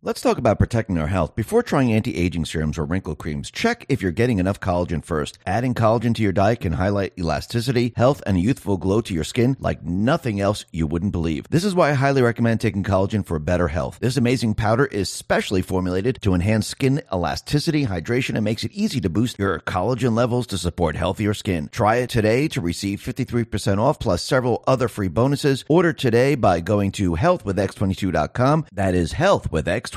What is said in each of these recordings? Let's talk about protecting our health. Before trying anti-aging serums or wrinkle creams, check if you're getting enough collagen first. Adding collagen to your diet can highlight elasticity, health, and a youthful glow to your skin like nothing else you wouldn't believe. This is why I highly recommend taking collagen for better health. This amazing powder is specially formulated to enhance skin elasticity, hydration, and makes it easy to boost your collagen levels to support healthier skin. Try it today to receive 53% off plus several other free bonuses. Order today by going to healthwithx22.com. That is health with X22.com.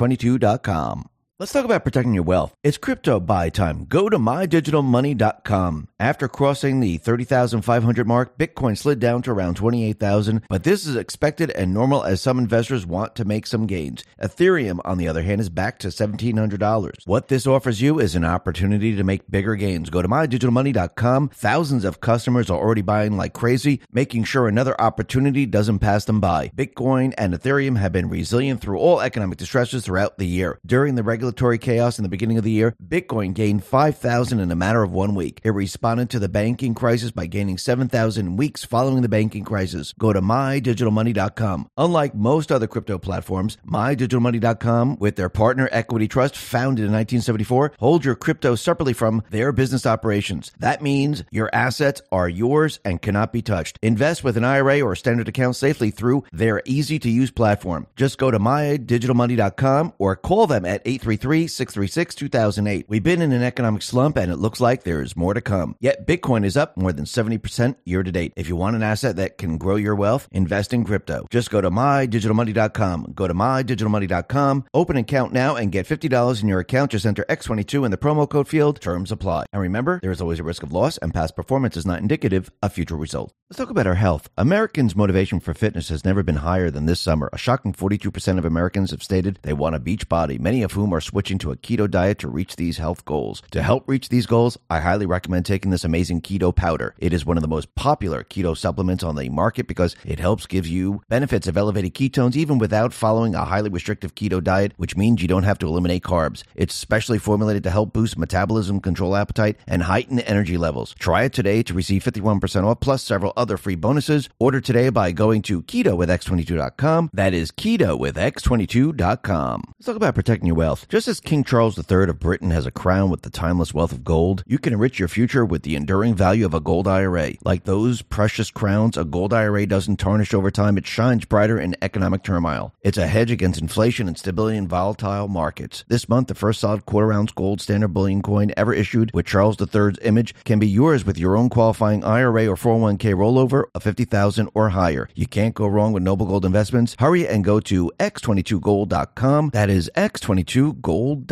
Let's talk about protecting your wealth. It's crypto buy time. Go to mydigitalmoney.com. After crossing the 30,500 mark, Bitcoin slid down to around 28,000, but this is expected and normal as some investors want to make some gains. Ethereum, on the other hand, is back to $1,700. What this offers you is an opportunity to make bigger gains. Go to mydigitalmoney.com. Thousands of customers are already buying like crazy, making sure another opportunity doesn't pass them by. Bitcoin and Ethereum have been resilient through all economic distresses throughout the year. During the regulatory chaos in the beginning of the year, Bitcoin gained 5,000 in a matter of 1 week. It responded to the banking crisis by gaining 7,000 in weeks following the banking crisis. Go to mydigitalmoney.com. Unlike most other crypto platforms, mydigitalmoney.com, with their partner Equity Trust, founded in 1974, hold your crypto separately from their business operations. That means your assets are yours and cannot be touched. Invest with an IRA or a standard account safely through their easy-to-use platform. Just go to mydigitalmoney.com or call them at 833-636-2008. We've been in an economic slump and it looks like there is more to come. Yet Bitcoin is up more than 70% year to date. If you want an asset that can grow your wealth, invest in crypto. Just go to mydigitalmoney.com. Go to mydigitalmoney.com, open an account now and get $50 in your account. Just enter X22 in the promo code field. Terms apply. And remember, there is always a risk of loss and past performance is not indicative of future results. Let's talk about our health. Americans' motivation for fitness has never been higher than this summer. A shocking 42% of Americans have stated they want a beach body, many of whom are switching to a keto diet to reach these health goals. To help reach these goals, I highly recommend taking this amazing keto powder. It is one of the most popular keto supplements on the market because it helps give you benefits of elevated ketones even without following a highly restrictive keto diet, which means you don't have to eliminate carbs. It's specially formulated to help boost metabolism, control appetite, and heighten energy levels. Try it today to receive 51% off plus several other free bonuses. Order today by going to ketowithx22.com. That is ketowithx22.com. Let's talk about protecting your wealth. Just as King Charles III of Britain has a crown with the timeless wealth of gold, you can enrich your future with the enduring value of a gold IRA. Like those precious crowns, a gold IRA doesn't tarnish over time. It shines brighter in economic turmoil. It's a hedge against inflation and stability in volatile markets. This month, the first solid quarter-ounce gold standard bullion coin ever issued with Charles III's image can be yours with your own qualifying IRA or 401k rollover of $50,000 or higher. You can't go wrong with Noble Gold Investments. Hurry and go to x22gold.com. That is x22gold.com.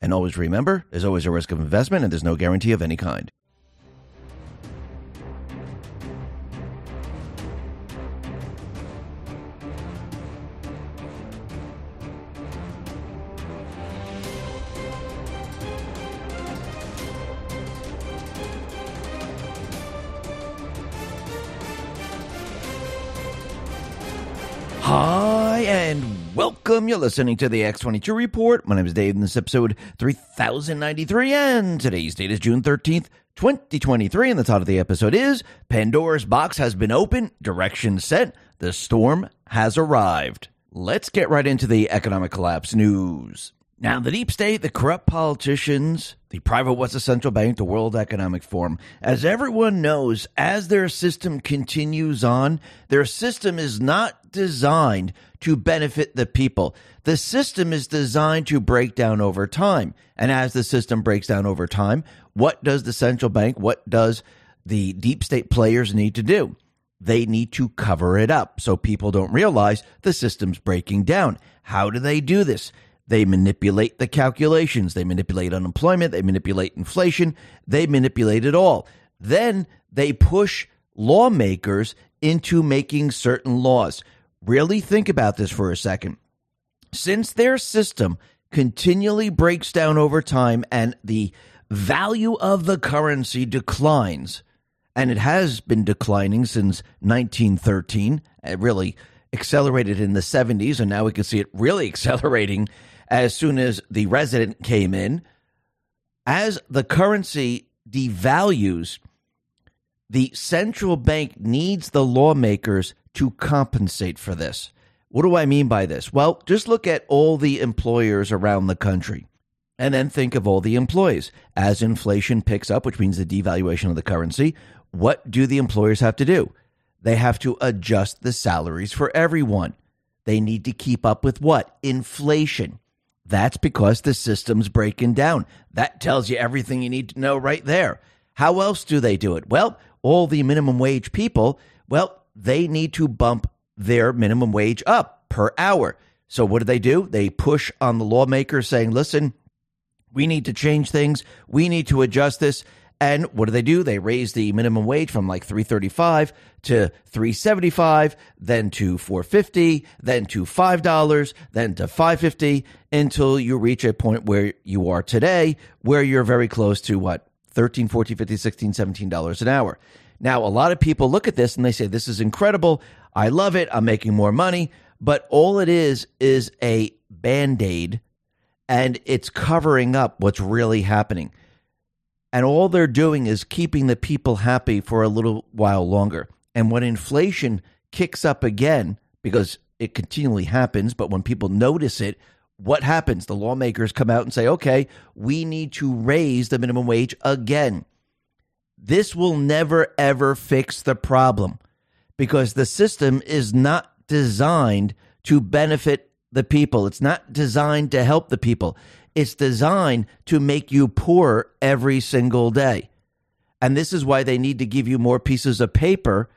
And always remember, there's always a risk of investment and there's no guarantee of any kind. Hi, and welcome. You're listening to the X22 Report. My name is Dave, and this is episode 3093, and today's date is June 13th, 2023, and the title of the episode is Pandora's Box Has Been Opened, Direction Set, The Storm Has Arrived. Let's get right into the economic collapse news. Now, the deep state, the corrupt politicians, the private what's the central bank, the World Economic Forum. As everyone knows, as their system continues on, their system is not designed to benefit the people. The system is designed to break down over time. And as the system breaks down over time, what does the central bank, what does the deep state players need to do? They need to cover it up so people don't realize the system's breaking down. How do they do this? They manipulate the calculations. They manipulate unemployment. They manipulate inflation. They manipulate it all. Then they push lawmakers into making certain laws. Really think about this for a second. Since their system continually breaks down over time and the value of the currency declines, and it has been declining since 1913, it really accelerated in the 70s, and now we can see it really accelerating as soon as the resident came in. As the currency devalues, the central bank needs the lawmakers to compensate for this. What do I mean by this? Well, just look at all the employers around the country and then think of all the employees. As inflation picks up, which means the devaluation of the currency, what do the employers have to do? They have to adjust the salaries for everyone. They need to keep up with what? Inflation. That's because the system's breaking down. That tells you everything you need to know right there. How else do they do it? Well, all the minimum wage people, well, they need to bump their minimum wage up per hour. So what do? They push on the lawmakers saying, listen, we need to change things. We need to adjust this. And what do? They raise the minimum wage from like $3.35 to $3.75, then to $4.50, then to $5, then to $5.50, until you reach a point where you are today, where you're very close to what? $13, $14, $15, $16, $17 an hour. Now, a lot of people look at this and they say, this is incredible. I love it. I'm making more money. But all it is a Band-Aid, and it's covering up what's really happening. And all they're doing is keeping the people happy for a little while longer. And when inflation kicks up again, because it continually happens, but when people notice it, what happens? The lawmakers come out and say, okay, we need to raise the minimum wage again. This will never, ever fix the problem because the system is not designed to benefit the people. It's not designed to help the people. It's designed to make you poorer every single day. And this is why they need to give you more pieces of paper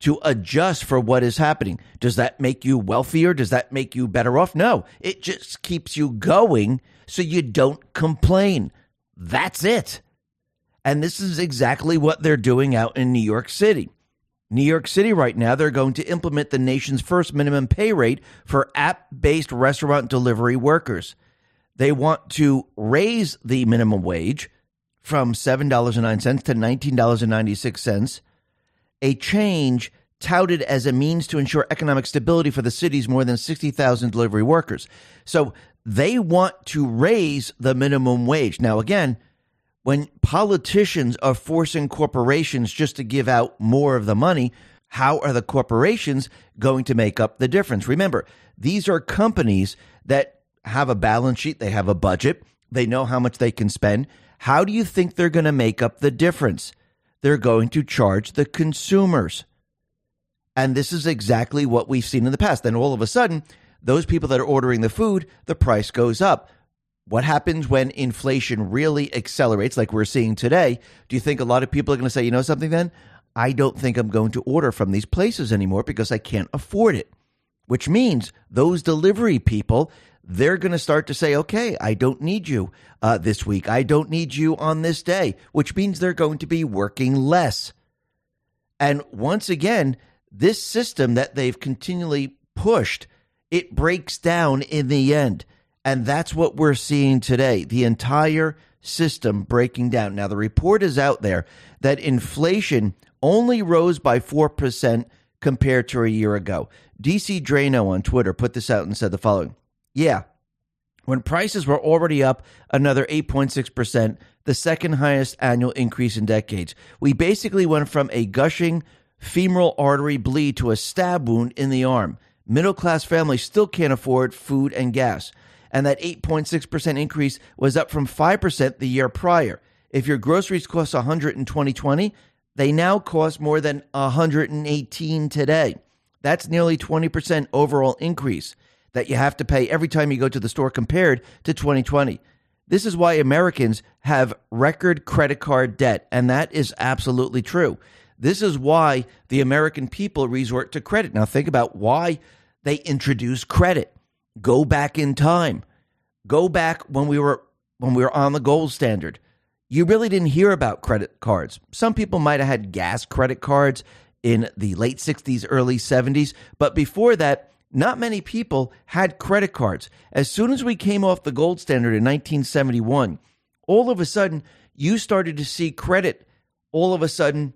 to adjust for what is happening. Does that make you wealthier? Does that make you better off? No, it just keeps you going so you don't complain. That's it. And this is exactly what they're doing out in New York City. New York City right now, they're going to implement the nation's first minimum pay rate for app-based restaurant delivery workers. They want to raise the minimum wage from $7.09 to $19.96, a change touted as a means to ensure economic stability for the city's more than 60,000 delivery workers. So they want to raise the minimum wage. Now, again, when politicians are forcing corporations just to give out more of the money, how are the corporations going to make up the difference? Remember, these are companies that have a balance sheet. They have a budget. They know how much they can spend. How do you think they're going to make up the difference? They're going to charge the consumers. And this is exactly what we've seen in the past. Then all of a sudden, those people that are ordering the food, the price goes up. What happens when inflation really accelerates like we're seeing today? Do you think a lot of people are going to say, you know something then? I don't think I'm going to order from these places anymore because I can't afford it, which means those delivery people, they're going to start to say, okay, I don't need you this week. I don't need you on this day, which means they're going to be working less. And once again, this system that they've continually pushed, it breaks down in the end. And that's what we're seeing today, the entire system breaking down. Now, the report is out there that inflation only rose by 4% compared to a year ago. DC Drano on Twitter put this out and said the following. Yeah, when prices were already up another 8.6%, the second highest annual increase in decades, we basically went from a gushing femoral artery bleed to a stab wound in the arm. Middle-class families still can't afford food and gas. And that 8.6% increase was up from 5% the year prior. If your groceries cost $100 in 2020, they now cost more than $118 today. That's nearly 20% overall increase that you have to pay every time you go to the store compared to 2020. This is why Americans have record credit card debt, and that is absolutely true. This is why the American people resort to credit. Now think about why they introduce credit. Go back in time. Go back when we were on the gold standard. You really didn't hear about credit cards. Some people might have had gas credit cards in the late 60s, early 70s. But before that, not many people had credit cards. As soon as we came off the gold standard in 1971, all of a sudden, you started to see credit all of a sudden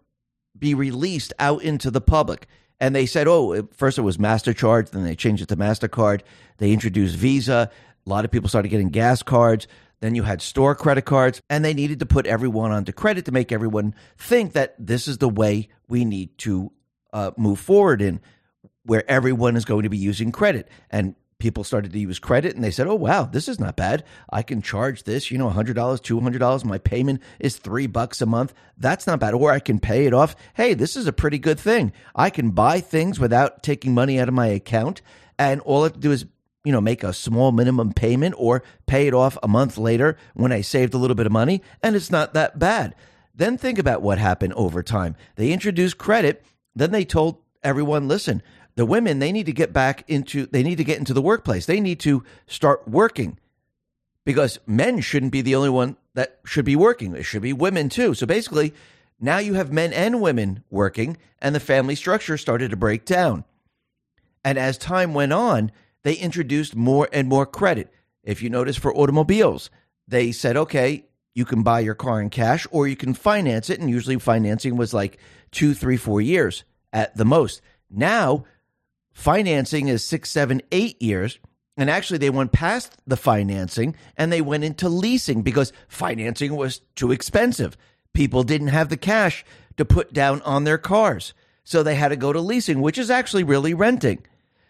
be released out into the public. And they said, oh, first it was MasterCard, then they changed it to MasterCard. They introduced Visa. A lot of people started getting gas cards. Then you had store credit cards. And they needed to put everyone onto credit to make everyone think that this is the way we need to move forward in. where everyone is going to be using credit. And people started to use credit and they said, oh, wow, this is not bad. I can charge this, you know, $100, $200. My payment is $3 a month. That's not bad. Or I can pay it off. Hey, this is a pretty good thing. I can buy things without taking money out of my account. And all I have to do is, you know, make a small minimum payment or pay it off a month later when I saved a little bit of money. And it's not that bad. Then think about what happened over time. They introduced credit. Then they told everyone, listen, the women, they need to get back into, they need to get into the workplace. They need to start working because men shouldn't be the only one that should be working. It should be women too. So basically now you have men and women working and the family structure started to break down. And as time went on, they introduced more and more credit. If you notice for automobiles, they said, okay, you can buy your car in cash or you can finance it. And usually financing was like 2, 3, 4 years at the most. Now, financing is 6, 7, 8 years. And actually, they went past the financing and they went into leasing because financing was too expensive. People didn't have the cash to put down on their cars. So they had to go to leasing, which is actually really renting.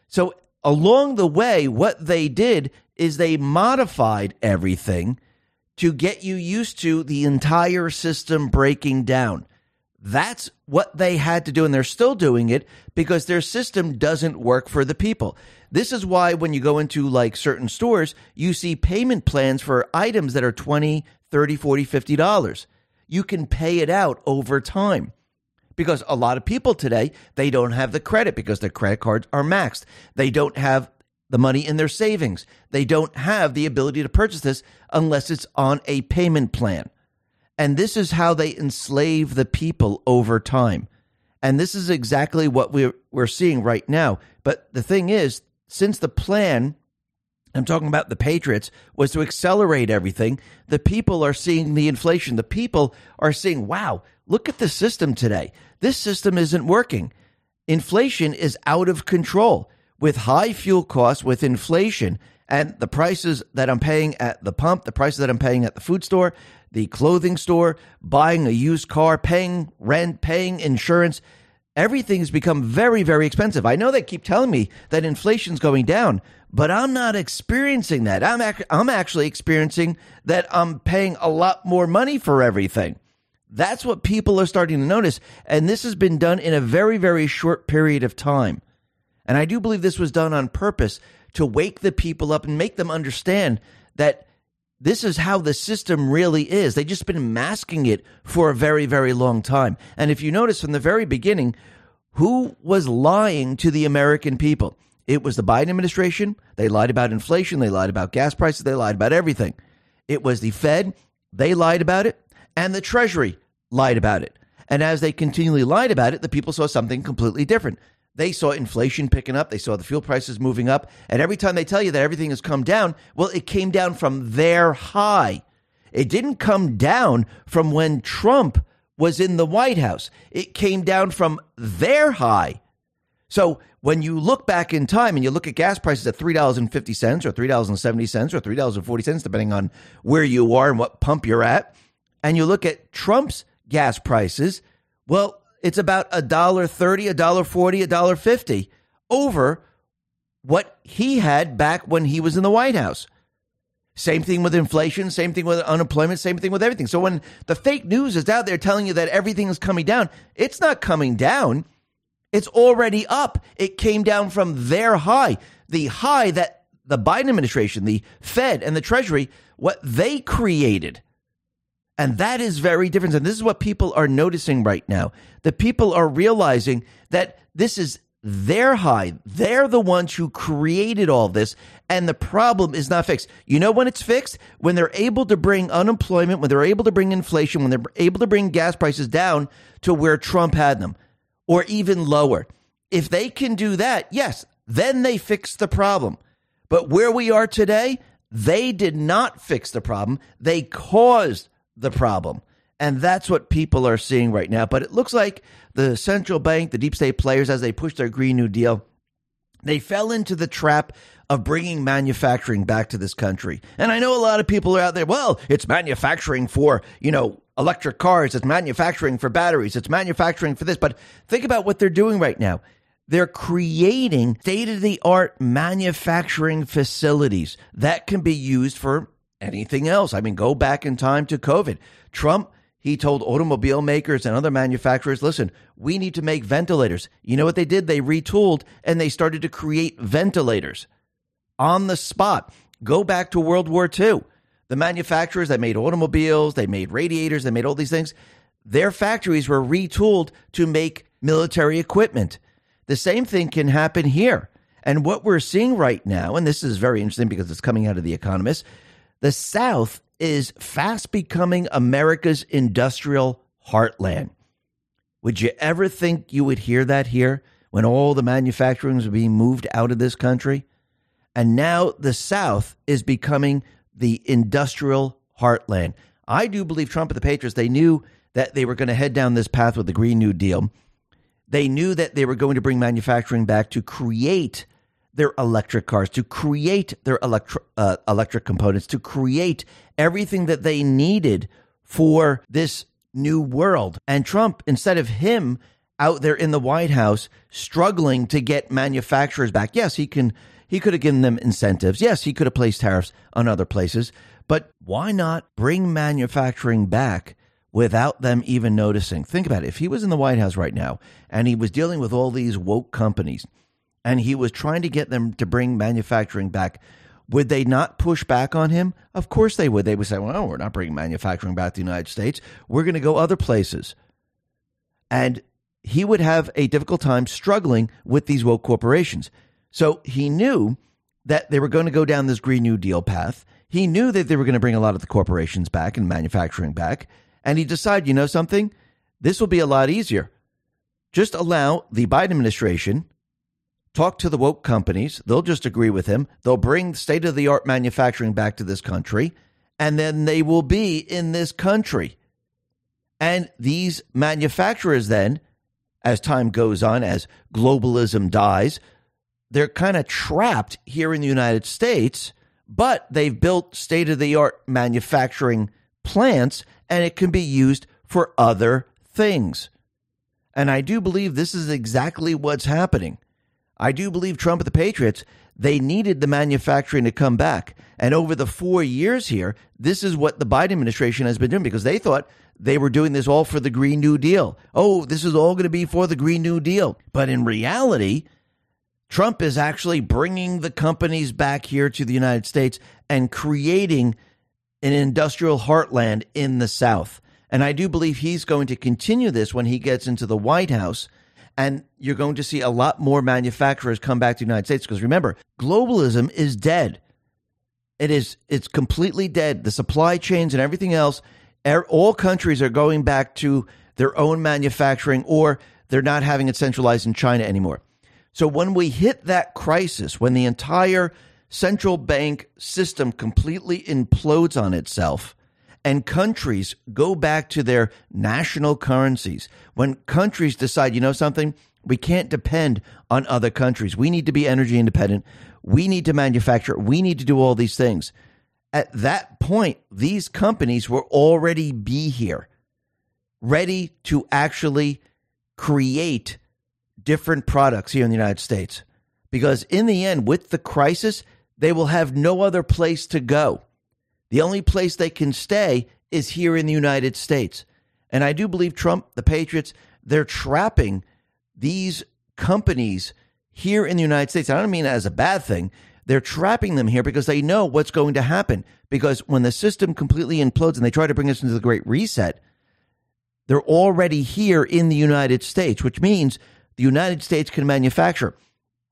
So along the way, what they did is they modified everything to get you used to the entire system breaking down. That's what they had to do, and they're still doing it because their system doesn't work for the people. This is why when you go into like certain stores, you see payment plans for items that are $20, $30, $40, $50. You can pay it out over time because a lot of people today, they don't have the credit because their credit cards are maxed. They don't have the money in their savings. They don't have the ability to purchase this unless it's on a payment plan. And this is how they enslave the people over time. And this is exactly what we're seeing right now. But the thing is, since the plan, I'm talking about the Patriots, was to accelerate everything, the people are seeing the inflation. The people are seeing, wow, look at the system today. This system isn't working. Inflation is out of control. With high fuel costs, with inflation, and the prices that I'm paying at the pump, the prices that I'm paying at the food store, the clothing store, buying a used car, paying rent, paying insurance, everything's become very, very expensive. I know they keep telling me that inflation's going down, but I'm not experiencing that. I'm actually experiencing that I'm paying a lot more money for everything. That's what people are starting to notice. And this has been done in a very, very short period of time. And I do believe this was done on purpose to wake the people up and make them understand that this is how the system really is. They've just been masking it for a very, very long time. And if you notice from the very beginning, who was lying to the American people? It was the Biden administration. They lied about inflation. They lied about gas prices. They lied about everything. It was the Fed. They lied about it. And the Treasury lied about it. And as they continually lied about it, the people saw something completely different. They saw inflation picking up. They saw the fuel prices moving up. And every time they tell you that everything has come down, well, it came down from their high. It didn't come down from when Trump was in the White House. It came down from their high. So when you look back in time and you look at gas prices at $3.50 or $3.70 or $3.40, depending on where you are and what pump you're at, and you look at Trump's gas prices, well, it's about $1.30, $1.40, $1.50 over what he had back when he was in the White House. Same thing with inflation, same thing with unemployment, same thing with everything. So when the fake news is out there telling you that everything is coming down, it's not coming down. It's already up. It came down from their high, the high that the Biden administration, the Fed and the Treasury, what they created. And that is very different. And this is what people are noticing right now. The people are realizing that this is their high. They're the ones who created all this. And the problem is not fixed. You know when it's fixed? When they're able to bring unemployment, when they're able to bring inflation, when they're able to bring gas prices down to where Trump had them or even lower. If they can do that, yes, then they fix the problem. But where we are today, they did not fix the problem. They caused the problem. And that's what people are seeing right now. But it looks like the central bank, the deep state players, as they push their Green New Deal, they fell into the trap of bringing manufacturing back to this country. And I know a lot of people are out there, well, it's manufacturing for, you know, electric cars. It's manufacturing for batteries. It's manufacturing for this. But think about what they're doing right now. They're creating state-of-the-art manufacturing facilities that can be used for anything else. I mean, go back in time to COVID. Trump, he told automobile makers and other manufacturers, listen, we need to make ventilators. You know what they did? They retooled and they started to create ventilators on the spot. Go back to World War II. The manufacturers that made automobiles, they made radiators, they made all these things. Their factories were retooled to make military equipment. The same thing can happen here. And what we're seeing right now, and this is very interesting because it's coming out of The Economist, the South is fast becoming America's industrial heartland. Would you ever think you would hear that here when all the manufacturing is being moved out of this country? And now the South is becoming the industrial heartland. I do believe Trump and the Patriots, they knew that they were going to head down this path with the Green New Deal. They knew that they were going to bring manufacturing back to create their electric cars, to create their electric components, to create everything that they needed for this new world. And Trump, instead of him out there in the White House struggling to get manufacturers back, yes, he could have given them incentives. Yes, he could have placed tariffs on other places. But why not bring manufacturing back without them even noticing? Think about it. If he was in the White House right now and he was dealing with all these woke companies and he was trying to get them to bring manufacturing back, would they not push back on him? Of course they would. They would say, well, no, we're not bringing manufacturing back to the United States. We're going to go other places. And he would have a difficult time struggling with these woke corporations. So he knew that they were going to go down this Green New Deal path. He knew that they were going to bring a lot of the corporations back and manufacturing back. And he decided, you know something? This will be a lot easier. Just allow the Biden administration talk to the woke companies. They'll just agree with him. They'll bring state-of-the-art manufacturing back to this country, and then they will be in this country. And these manufacturers then, as time goes on, as globalism dies, they're kind of trapped here in the United States, but they've built state-of-the-art manufacturing plants, and it can be used for other things. And I do believe this is exactly what's happening. I do believe Trump and the Patriots, they needed the manufacturing to come back. And over the 4 years here, this is what the Biden administration has been doing, because they thought they were doing this all for the Green New Deal. Oh, this is all going to be for the Green New Deal. But in reality, Trump is actually bringing the companies back here to the United States and creating an industrial heartland in the South. And I do believe he's going to continue this when he gets into the White House. And you're going to see a lot more manufacturers come back to the United States. Because remember, globalism is dead. It's completely dead. The supply chains and everything else, all countries are going back to their own manufacturing, or they're not having it centralized in China anymore. So when we hit that crisis, when the entire central bank system completely implodes on itself and countries go back to their national currencies, when countries decide, you know something, we can't depend on other countries. We need to be energy independent. We need to manufacture. We need to do all these things. At that point, these companies will already be here, ready to actually create different products here in the United States. Because in the end, with the crisis, they will have no other place to go. The only place they can stay is here in the United States. And I do believe Trump, the Patriots, they're trapping these companies here in the United States. I don't mean that as a bad thing. They're trapping them here because they know what's going to happen. Because when the system completely implodes and they try to bring us into the Great Reset, they're already here in the United States, which means the United States can manufacture.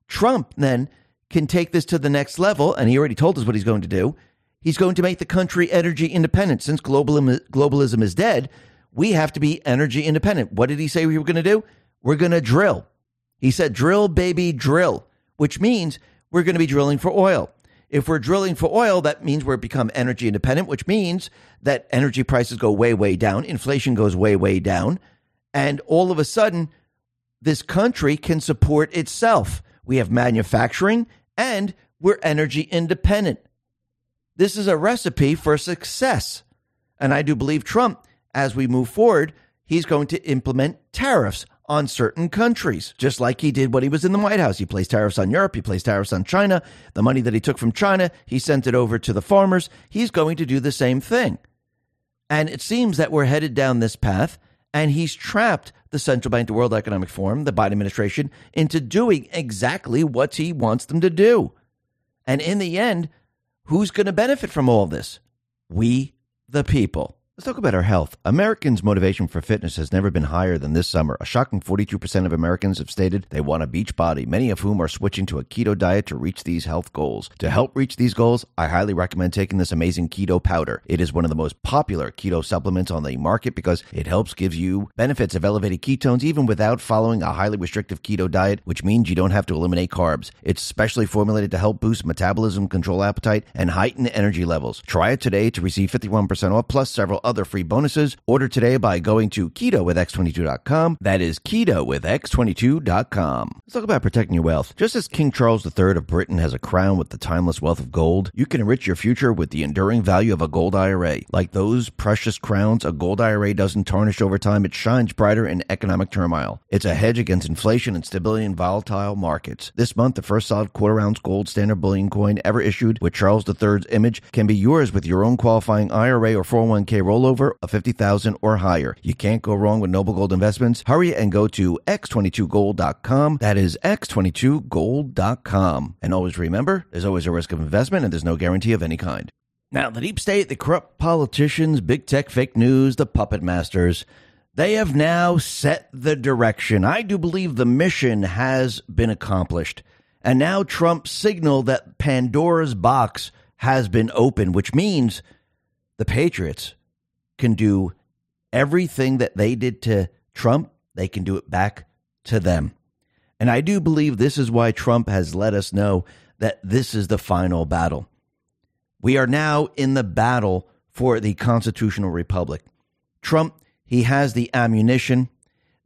Trump then can take this to the next level, and he already told us what he's going to do. He's going to make the country energy independent. Since globalism is dead, we have to be energy independent. What did he say we were going to do? We're going to drill. He said, drill, baby, drill, which means we're going to be drilling for oil. If we're drilling for oil, that means we're become energy independent, which means that energy prices go way, way down. Inflation goes way, way down. And all of a sudden, this country can support itself. We have manufacturing and we're energy independent. This is a recipe for success. And I do believe Trump, as we move forward, he's going to implement tariffs on certain countries, just like he did when he was in the White House. He placed tariffs on Europe. He placed tariffs on China. The money that he took from China, he sent it over to the farmers. He's going to do the same thing. And it seems that we're headed down this path, and he's trapped the central bank, the World Economic Forum, the Biden administration, into doing exactly what he wants them to do. And in the end, who's going to benefit from all this? We, the people. Let's talk about our health. Americans' motivation for fitness has never been higher than this summer. A shocking 42% of Americans have stated they want a beach body, many of whom are switching to a keto diet to reach these health goals. To help reach these goals, I highly recommend taking this amazing keto powder. It is one of the most popular keto supplements on the market because it helps give you benefits of elevated ketones even without following a highly restrictive keto diet, which means you don't have to eliminate carbs. It's specially formulated to help boost metabolism, control appetite, and heighten energy levels. Try it today to receive 51% off plus several other free bonuses. Order today by going to ketowithx22.com. That is ketowithx22.com. Let's talk about protecting your wealth. Just as King Charles III of Britain has a crown with the timeless wealth of gold, you can enrich your future with the enduring value of a gold IRA. Like those precious crowns, a gold IRA doesn't tarnish over time. It shines brighter in economic turmoil. It's a hedge against inflation and stability in volatile markets. This month, the first solid quarter-ounce gold standard bullion coin ever issued with Charles III's image can be yours with your own qualifying IRA or 401k roll over of $50,000 or higher. You can't go wrong with Noble Gold Investments. Hurry and go to x22gold.com. That is x22gold.com. And always remember, there's always a risk of investment and there's no guarantee of any kind. Now, the deep state, the corrupt politicians, big tech, fake news, the puppet masters, they have now set the direction. I do believe the mission has been accomplished. And now Trump's signal that Pandora's box has been opened, which means the Patriots can do everything that they did to Trump, they can do it back to them. And I do believe this is why Trump has let us know that this is the final battle. We are now in the battle for the constitutional republic. Trump, he has the ammunition.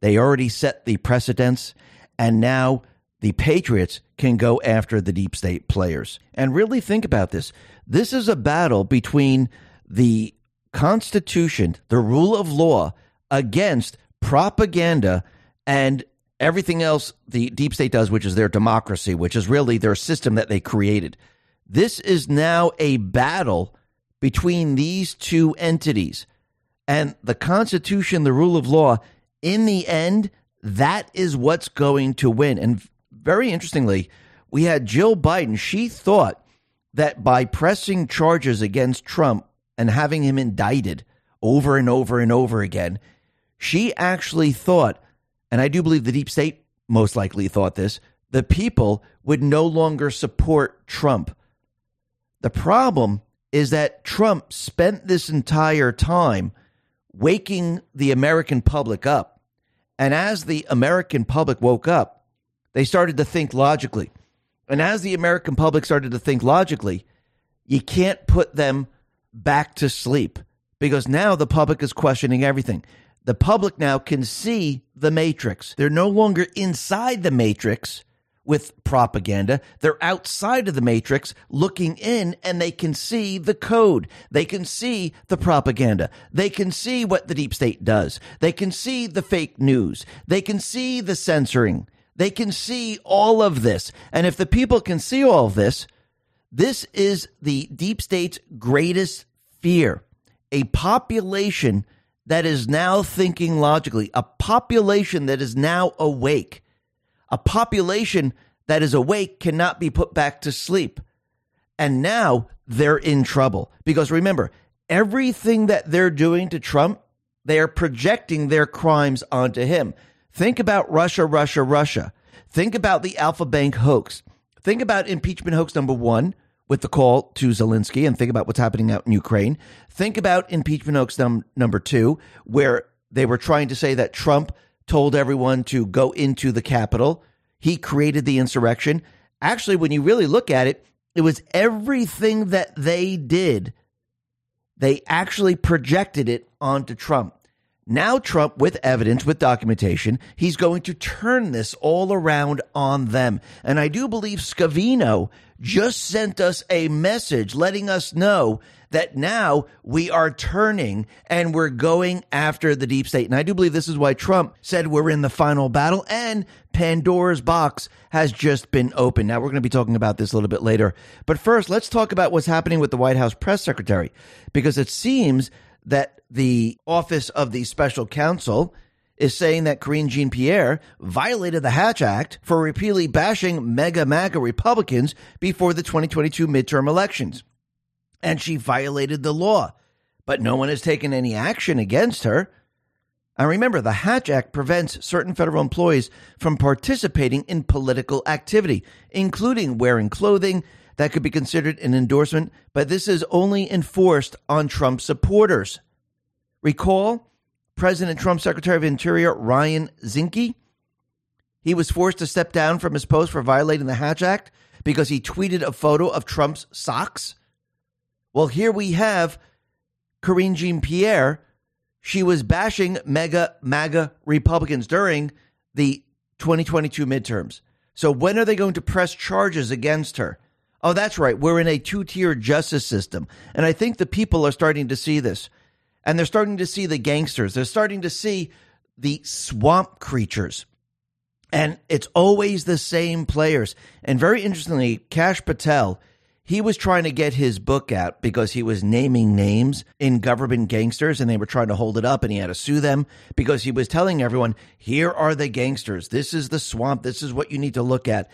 They already set the precedents. And now the Patriots can go after the deep state players. And really think about this. This is a battle between the Constitution, the rule of law, against propaganda and everything else the deep state does, which is their democracy, which is really their system that they created. This is now a battle between these two entities. And the Constitution, the rule of law, in the end, that is what's going to win. And very interestingly, we had Jill Biden. She thought that by pressing charges against Trump and having him indicted over and over and over again, she actually thought, and I do believe the deep state most likely thought this, the people would no longer support Trump. The problem is that Trump spent this entire time waking the American public up. And as the American public woke up, they started to think logically. And as the American public started to think logically, you can't put them back to sleep, because now the public is questioning everything. The public now can see the matrix. They're no longer inside the matrix with propaganda. They're outside of the matrix looking in, and they can see the code. They can see the propaganda. They can see what the deep state does. They can see the fake news. They can see the censoring. They can see all of this. And if the people can see all of this, this is the deep state's greatest fear, a population that is now thinking logically, a population that is now awake. A population that is awake cannot be put back to sleep. And now they're in trouble, because remember, everything that they're doing to Trump, they are projecting their crimes onto him. Think about Russia, Russia, Russia. Think about the Alpha Bank hoax. Think about impeachment hoax number one, with the call to Zelensky, and think about what's happening out in Ukraine. Think about impeachment hoax number two, where they were trying to say that Trump told everyone to go into the Capitol. He created the insurrection. Actually, when you really look at it, it was everything that they did. They actually projected it onto Trump. Now Trump, with evidence, with documentation, he's going to turn this all around on them. And I do believe Scavino just sent us a message letting us know that now we are turning and we're going after the deep state. And I do believe this is why Trump said we're in the final battle, and Pandora's box has just been opened. Now, we're going to be talking about this a little bit later. But first, let's talk about what's happening with the White House press secretary, because it seems that the office of the special counsel is saying that Karine Jean-Pierre violated the Hatch Act for repeatedly bashing mega MAGA Republicans before the 2022 midterm elections. And she violated the law, but no one has taken any action against her. And remember, the Hatch Act prevents certain federal employees from participating in political activity, including wearing clothing that could be considered an endorsement, but this is only enforced on Trump supporters. Recall President Trump's Secretary of Interior, Ryan Zinke. He was forced to step down from his post for violating the Hatch Act because he tweeted a photo of Trump's socks. Well, here we have Karine Jean-Pierre. She was bashing mega MAGA Republicans during the 2022 midterms. So when are they going to press charges against her? Oh, that's right. We're in a two-tier justice system. And I think the people are starting to see this. And they're starting to see the gangsters. They're starting to see the swamp creatures. And it's always the same players. And very interestingly, Kash Patel, he was trying to get his book out because he was naming names in government gangsters, and they were trying to hold it up, and he had to sue them because he was telling everyone, here are the gangsters. This is the swamp. This is what you need to look at.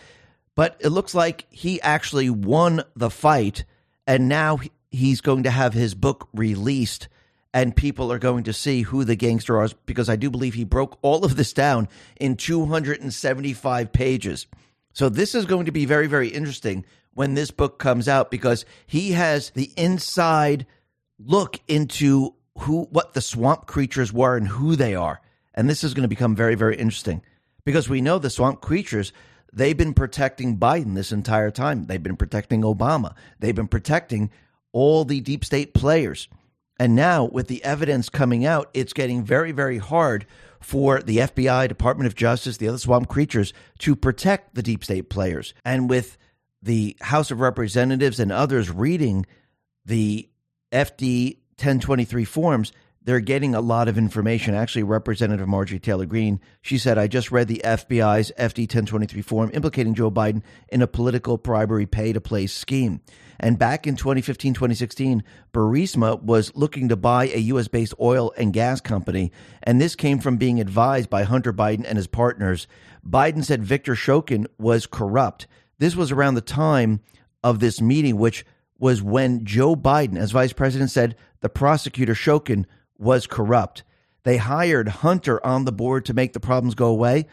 But it looks like he actually won the fight, and now he's going to have his book released, and people are going to see who the gangster is, because I do believe he broke all of this down in 275 pages. So this is going to be very, very interesting when this book comes out, because he has the inside look into what the swamp creatures were and who they are. And this is going to become very, very interesting, because we know the swamp creatures, they've been protecting Biden this entire time. They've been protecting Obama. They've been protecting all the deep state players. And now with the evidence coming out, it's getting very, very hard for the FBI, Department of Justice, the other swamp creatures to protect the deep state players. And with the House of Representatives and others reading the FD-1023 forms, they're getting a lot of information. Actually, Representative Marjorie Taylor Greene, she said, I just read the FBI's FD-1023 form implicating Joe Biden in a political bribery pay-to-play scheme. And back in 2015, 2016, Burisma was looking to buy a U.S.-based oil and gas company, and this came from being advised by Hunter Biden and his partners. Biden said Victor Shokin was corrupt. This was around the time of this meeting, which was when Joe Biden, as vice president, said the prosecutor Shokin was corrupt. They hired Hunter on the board to make the problems go away.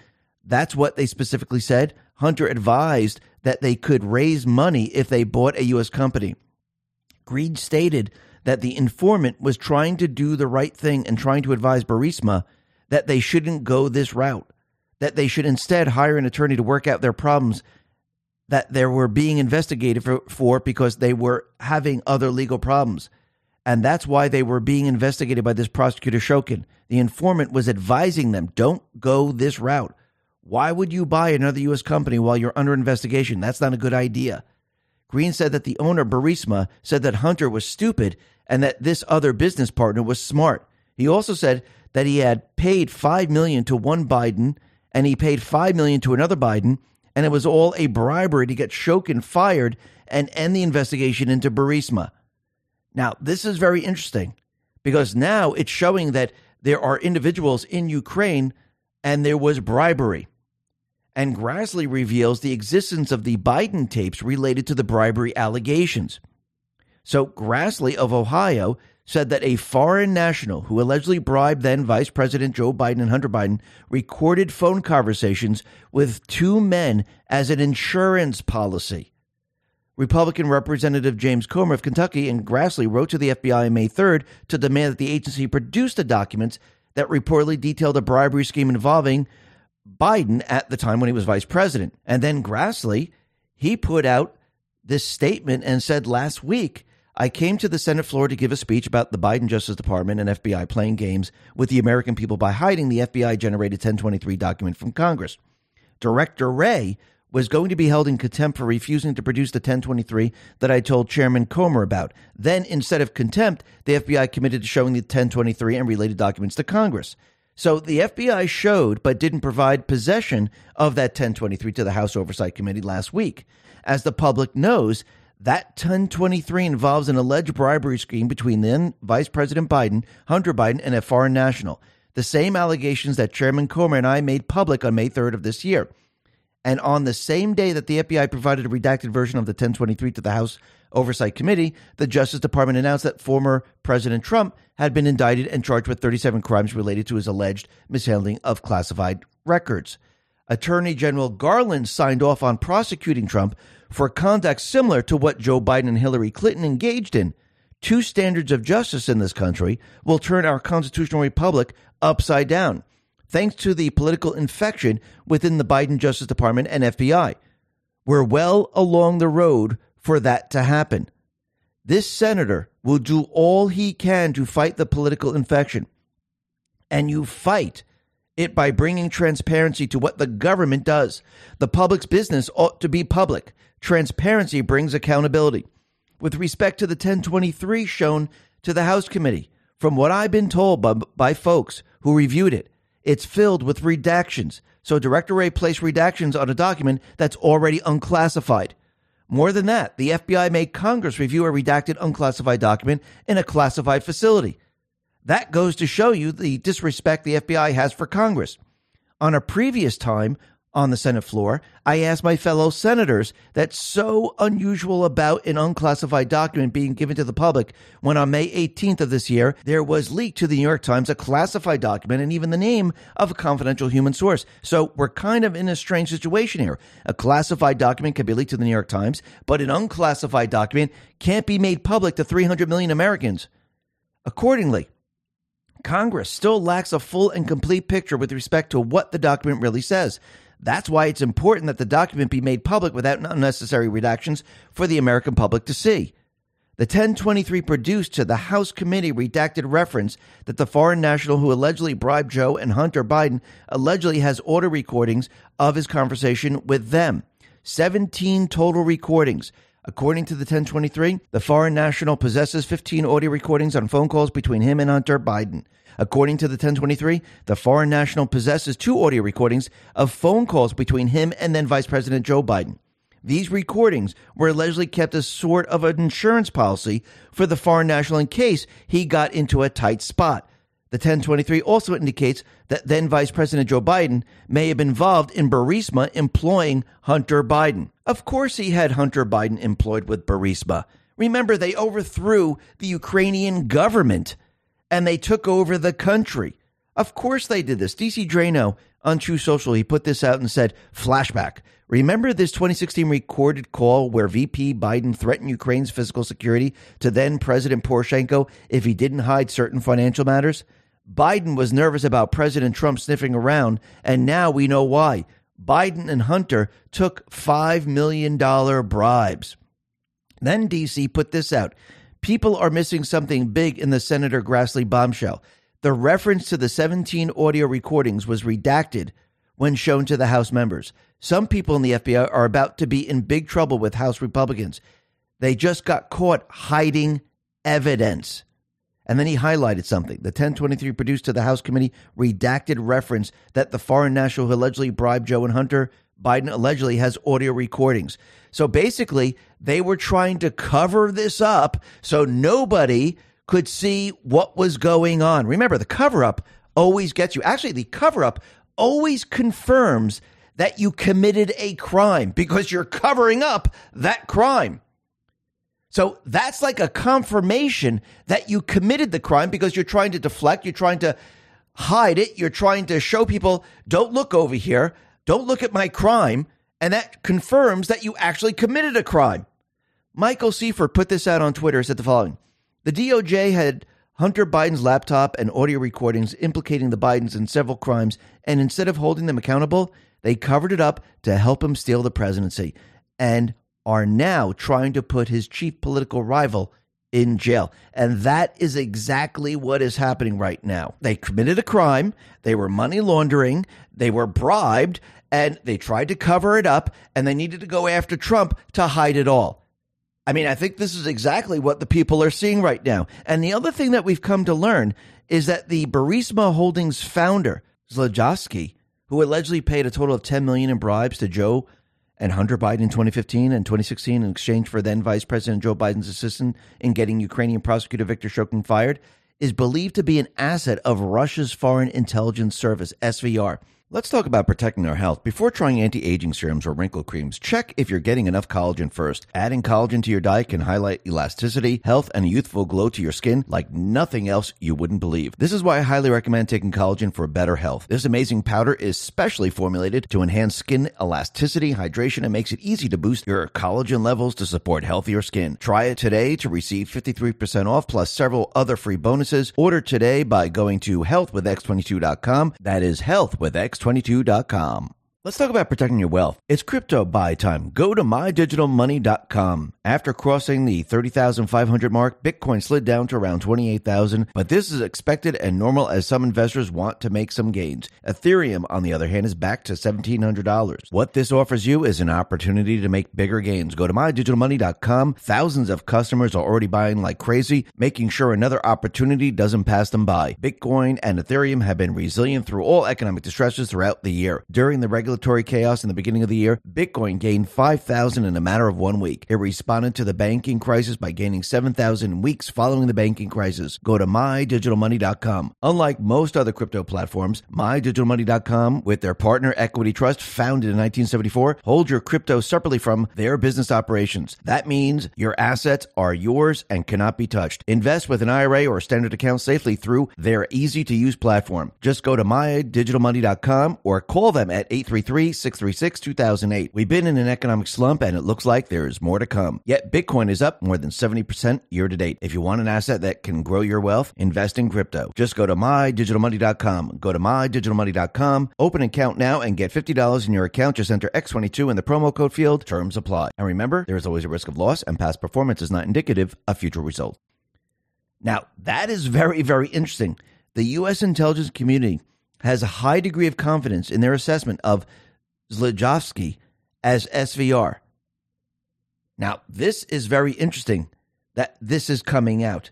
That's what they specifically said. Hunter advised that they could raise money if they bought a U.S. company. Greed stated that the informant was trying to do the right thing and trying to advise Burisma that they shouldn't go this route, that they should instead hire an attorney to work out their problems that they were being investigated for because they were having other legal problems. And that's why they were being investigated by this prosecutor Shokin. The informant was advising them, don't go this route. Why would you buy another U.S. company while you're under investigation? That's not a good idea. Green said that the owner, Burisma, said that Hunter was stupid and that this other business partner was smart. He also said that he had paid $5 million to one Biden and he paid $5 million to another Biden, and it was all a bribery to get Shokin fired and end the investigation into Burisma. Now, this is very interesting because now it's showing that there are individuals in Ukraine and there was bribery. And Grassley reveals the existence of the Biden tapes related to the bribery allegations. So Grassley of Ohio said that a foreign national who allegedly bribed then Vice President Joe Biden and Hunter Biden recorded phone conversations with two men as an insurance policy. Republican Representative James Comer of Kentucky and Grassley wrote to the FBI on May 3rd to demand that the agency produce the documents that reportedly detailed a bribery scheme involving Biden at the time when he was vice president. And then Grassley, he put out this statement and said last week, I came to the Senate floor to give a speech about the Biden Justice Department and FBI playing games with the American people by hiding the FBI-generated 1023 document from Congress. Director Ray was going to be held in contempt for refusing to produce the 1023 that I told Chairman Comer about. Then, instead of contempt, the FBI committed to showing the 1023 and related documents to Congress. So the FBI showed but didn't provide possession of that 1023 to the House Oversight Committee last week. As the public knows, that 1023 involves an alleged bribery scheme between then Vice President Biden, Hunter Biden, and a foreign national. The same allegations that Chairman Comer and I made public on May 3rd of this year. And on the same day that the FBI provided a redacted version of the 1023 to the House Oversight Committee, the Justice Department announced that former President Trump had been indicted and charged with 37 crimes related to his alleged mishandling of classified records. Attorney General Garland signed off on prosecuting Trump for conduct similar to what Joe Biden and Hillary Clinton engaged in. Two standards of justice in this country will turn our constitutional republic upside down, thanks to the political infection within the Biden Justice Department and FBI. We're well along the road for that to happen. This senator will do all he can to fight the political infection. And you fight it by bringing transparency to what the government does. The public's business ought to be public. Transparency brings accountability. With respect to the 1023 shown to the House committee, from what I've been told by folks who reviewed it, it's filled with redactions. So Director Ray placed redactions on a document that's already unclassified. More than that, the FBI made Congress review a redacted unclassified document in a classified facility. That goes to show you the disrespect the FBI has for Congress. On a previous time on the Senate floor, I asked my fellow senators that's so unusual about an unclassified document being given to the public when on May 18th of this year, there was leaked to the New York Times a classified document and even the name of a confidential human source. So we're kind of in a strange situation here. A classified document can be leaked to the New York Times, but an unclassified document can't be made public to 300 million Americans. Accordingly, Congress still lacks a full and complete picture with respect to what the document really says. That's why it's important that the document be made public without unnecessary redactions for the American public to see. The 1023 produced to the House committee redacted reference that the foreign national who allegedly bribed Joe and Hunter Biden allegedly has audio recordings of his conversation with them. 17 total recordings. According to the 1023, the foreign national possesses 15 audio recordings on phone calls between him and Hunter Biden. According to the 1023, the foreign national possesses 2 audio recordings of phone calls between him and then Vice President Joe Biden. These recordings were allegedly kept as sort of an insurance policy for the foreign national in case he got into a tight spot. The 1023 also indicates that then Vice President Joe Biden may have been involved in Burisma employing Hunter Biden. Of course he had Hunter Biden employed with Burisma. Remember, they overthrew the Ukrainian government and they took over the country. Of course they did this. DC Drano on True Social, he put this out and said, flashback. Remember this 2016 recorded call where VP Biden threatened Ukraine's physical security to then President Poroshenko if he didn't hide certain financial matters? Biden was nervous about President Trump sniffing around, and now we know why. Biden and Hunter took $5 million bribes. Then DC put this out. People are missing something big in the Senator Grassley bombshell. The reference to the 17 audio recordings was redacted when shown to the House members. Some people in the FBI are about to be in big trouble with House Republicans. They just got caught hiding evidence. And then he highlighted something. The 1023 produced to the House committee redacted reference that the foreign national who allegedly bribed Joe and Hunter Biden allegedly has audio recordings. So basically, they were trying to cover this up so nobody could see what was going on. Remember, the cover-up always gets you. Actually, the cover-up always confirms that you committed a crime because you're covering up that crime. So that's like a confirmation that you committed the crime because you're trying to deflect, you're trying to hide it, you're trying to show people, don't look over here, don't look at my crime, and that confirms that you actually committed a crime. Michael Seifert put this out on Twitter, said the following. The DOJ had Hunter Biden's laptop and audio recordings implicating the Bidens in several crimes, and instead of holding them accountable, they covered it up to help him steal the presidency and are now trying to put his chief political rival in jail. And that is exactly what is happening right now. They committed a crime. They were money laundering. They were bribed. And they tried to cover it up. And they needed to go after Trump to hide it all. I mean, I think this is exactly what the people are seeing right now. And the other thing that we've come to learn is that the Burisma Holdings founder, Zlodowski, who allegedly paid a total of $10 million in bribes to Joe and Hunter Biden in 2015 and 2016 in exchange for then Vice President Joe Biden's assistance in getting Ukrainian prosecutor Viktor Shokin fired, is believed to be an asset of Russia's Foreign Intelligence Service, SVR. Let's talk about protecting our health. Before trying anti-aging serums or wrinkle creams, check if you're getting enough collagen first. Adding collagen to your diet can highlight elasticity, health, and a youthful glow to your skin like nothing else you wouldn't believe. This is why I highly recommend taking collagen for better health. This amazing powder is specially formulated to enhance skin elasticity, hydration, and makes it easy to boost your collagen levels to support healthier skin. Try it today to receive 53% off plus several other free bonuses. Order today by going to healthwithx22.com. That is health with X22.com. Let's talk about protecting your wealth. It's crypto buy time. Go to mydigitalmoney.com. After crossing the 30,500 mark, Bitcoin slid down to around 28,000, but this is expected and normal as some investors want to make some gains. Ethereum, on the other hand, is back to $1,700. What this offers you is an opportunity to make bigger gains. Go to mydigitalmoney.com. Thousands of customers are already buying like crazy, making sure another opportunity doesn't pass them by. Bitcoin and Ethereum have been resilient through all economic distresses throughout the year. During the regulatory chaos in the beginning of the year, Bitcoin gained 5,000 in a matter of 1 week. It responded to the banking crisis by gaining 7,000 weeks following the banking crisis. Go to mydigitalmoney.com. Unlike most other crypto platforms, mydigitalmoney.com, with their partner Equity Trust, founded in 1974, hold your crypto separately from their business operations. That means your assets are yours and cannot be touched. Invest with an IRA or standard account safely through their easy-to-use platform. Just go to mydigitalmoney.com or call them at 833-636-2008. We've been in an economic slump and it looks like there is more to come. Yet Bitcoin is up more than 70% year to date. If you want an asset that can grow your wealth, invest in crypto. Just go to mydigitalmoney.com. Go to mydigitalmoney.com. Open an account now and get $50 in your account. Just enter X22 in the promo code field. Terms apply. And remember, there is always a risk of loss and past performance is not indicative of future results. Now, that is very, very interesting. The U.S. intelligence community has a high degree of confidence in their assessment of Zlodowski as SVR. Now, this is very interesting that this is coming out.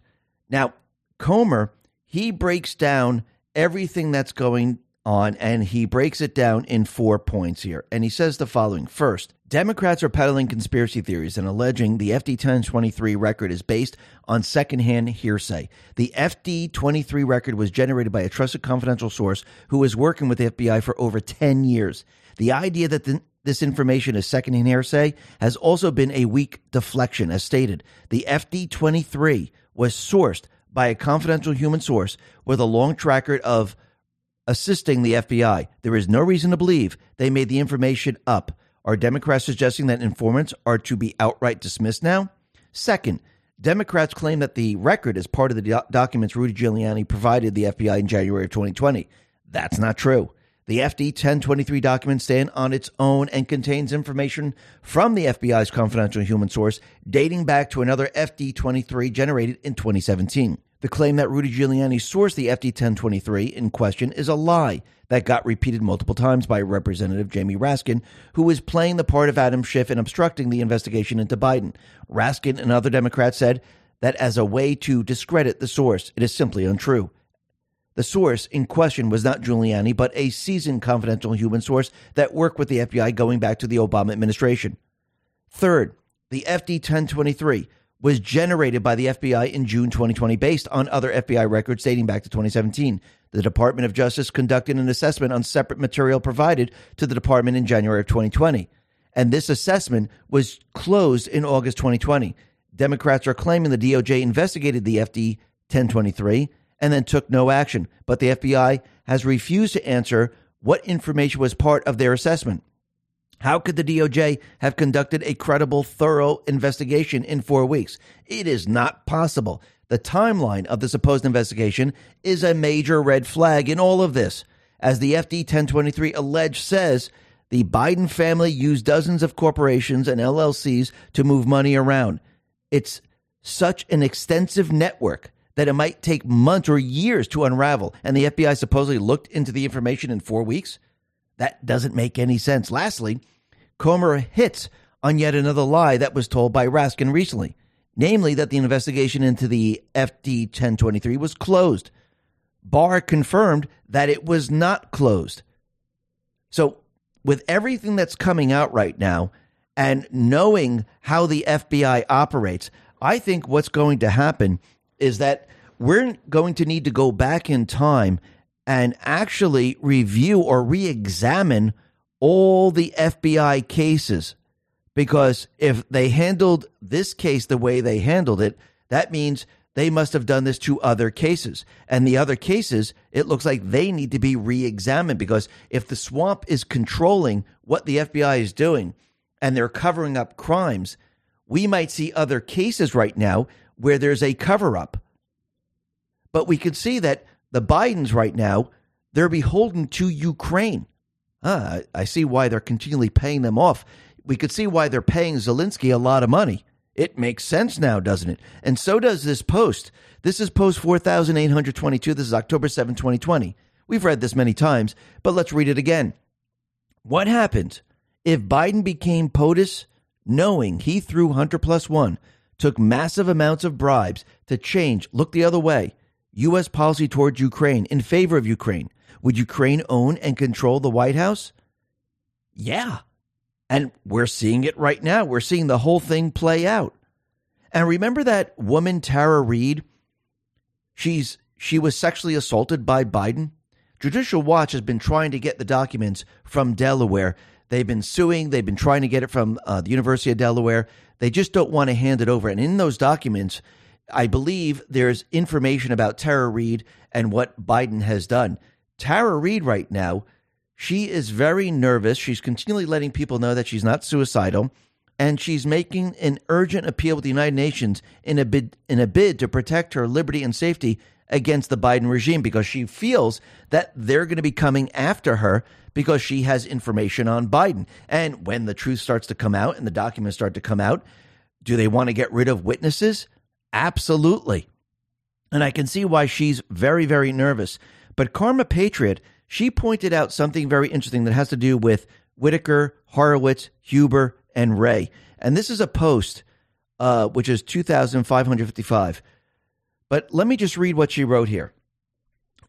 Now, Comer, he breaks down everything that's going on, and he breaks it down in 4 points here. And he says the following. First, Democrats are peddling conspiracy theories and alleging the FD-1023 record is based on secondhand hearsay. The FD-23 record was generated by a trusted confidential source who was working with the FBI for over 10 years. The idea that this information is secondhand hearsay has also been a weak deflection. As stated, the FD-23 was sourced by a confidential human source with a long track record of assisting the FBI. There is no reason to believe they made the information up. Are Democrats suggesting that informants are to be outright dismissed now? Second, Democrats claim that the record is part of the documents Rudy Giuliani provided the FBI in January of 2020. That's not true. The FD-1023 document stands on its own and contains information from the FBI's confidential human source dating back to another FD-23 generated in 2017. The claim that Rudy Giuliani sourced the FD-1023 in question is a lie that got repeated multiple times by Representative Jamie Raskin, who was playing the part of Adam Schiff in obstructing the investigation into Biden. Raskin and other Democrats said that as a way to discredit the source, it is simply untrue. The source in question was not Giuliani, but a seasoned confidential human source that worked with the FBI going back to the Obama administration. Third, the FD-1023 was generated by the FBI in June 2020 based on other FBI records dating back to 2017. The Department of Justice conducted an assessment on separate material provided to the department in January of 2020, and this assessment was closed in August 2020. Democrats are claiming the DOJ investigated the FD-1023 and then took no action, but the FBI has refused to answer what information was part of their assessment. How could the DOJ have conducted a credible, thorough investigation in 4 weeks? It is not possible. The timeline of the supposed investigation is a major red flag in all of this. As the FD-1023 alleged says, the Biden family used dozens of corporations and LLCs to move money around. It's such an extensive network that it might take months or years to unravel, and the FBI supposedly looked into the information in 4 weeks? That doesn't make any sense. Lastly, Comer hits on yet another lie that was told by Raskin recently, namely that the investigation into the FD-1023 was closed. Barr confirmed that it was not closed. So with everything that's coming out right now and knowing how the FBI operates, I think what's going to happen is that we're going to need to go back in time and actually review or re-examine all the FBI cases. Because if they handled this case the way they handled it, that means they must have done this to other cases. And the other cases, it looks like they need to be re-examined, because if the swamp is controlling what the FBI is doing and they're covering up crimes, we might see other cases right now where there's a cover-up. But we can see that the Bidens right now, they're beholden to Ukraine. I see why they're continually paying them off. We could see why they're paying Zelensky a lot of money. It makes sense now, doesn't it? And so does this post. This is post 4822. This is October 7, 2020. We've read this many times, but let's read it again. What happens if Biden became POTUS knowing he threw Hunter plus one, took massive amounts of bribes to change, look the other way, U.S. policy towards Ukraine, in favor of Ukraine? Would Ukraine own and control the White House? Yeah. And we're seeing it right now. We're seeing the whole thing play out. And remember that woman, Tara Reid? She was sexually assaulted by Biden. Judicial Watch has been trying to get the documents from Delaware. They've been suing. They've been trying to get it from the University of Delaware. They just don't want to hand it over. And in those documents, I believe there's information about Tara Reid and what Biden has done. Tara Reid right now, she is very nervous. She's continually letting people know that she's not suicidal, and she's making an urgent appeal with the United Nations in a bid to protect her liberty and safety against the Biden regime, because she feels that they're going to be coming after her because she has information on Biden. And when the truth starts to come out and the documents start to come out, do they want to get rid of witnesses? Absolutely. And I can see why she's very, very nervous. But Karma Patriot, she pointed out something very interesting that has to do with Whitaker, Horowitz, Huber, and Ray. And this is a post, which is 2,555. But let me just read what she wrote here.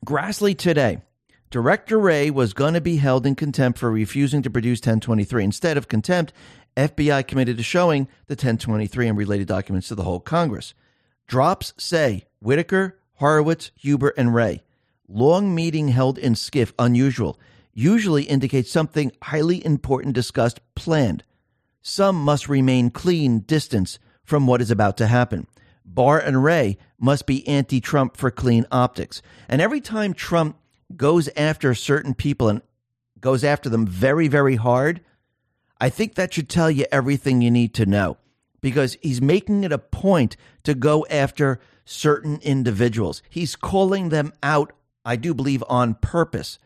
Grassley today, Director Ray was going to be held in contempt for refusing to produce 1023. Instead of contempt, FBI committed to showing the 1023 and related documents to the whole Congress. Drops say Whitaker, Horowitz, Huber, and Ray. Long meeting held in skiff, unusual, usually indicates something highly important discussed, planned. Some must remain clean distance from what is about to happen. Barr and Ray must be anti-Trump for clean optics. And every time Trump goes after certain people and goes after them very, very hard, I think that should tell you everything you need to know, because he's making it a point to go after certain individuals. He's calling them out, I do believe, on purpose,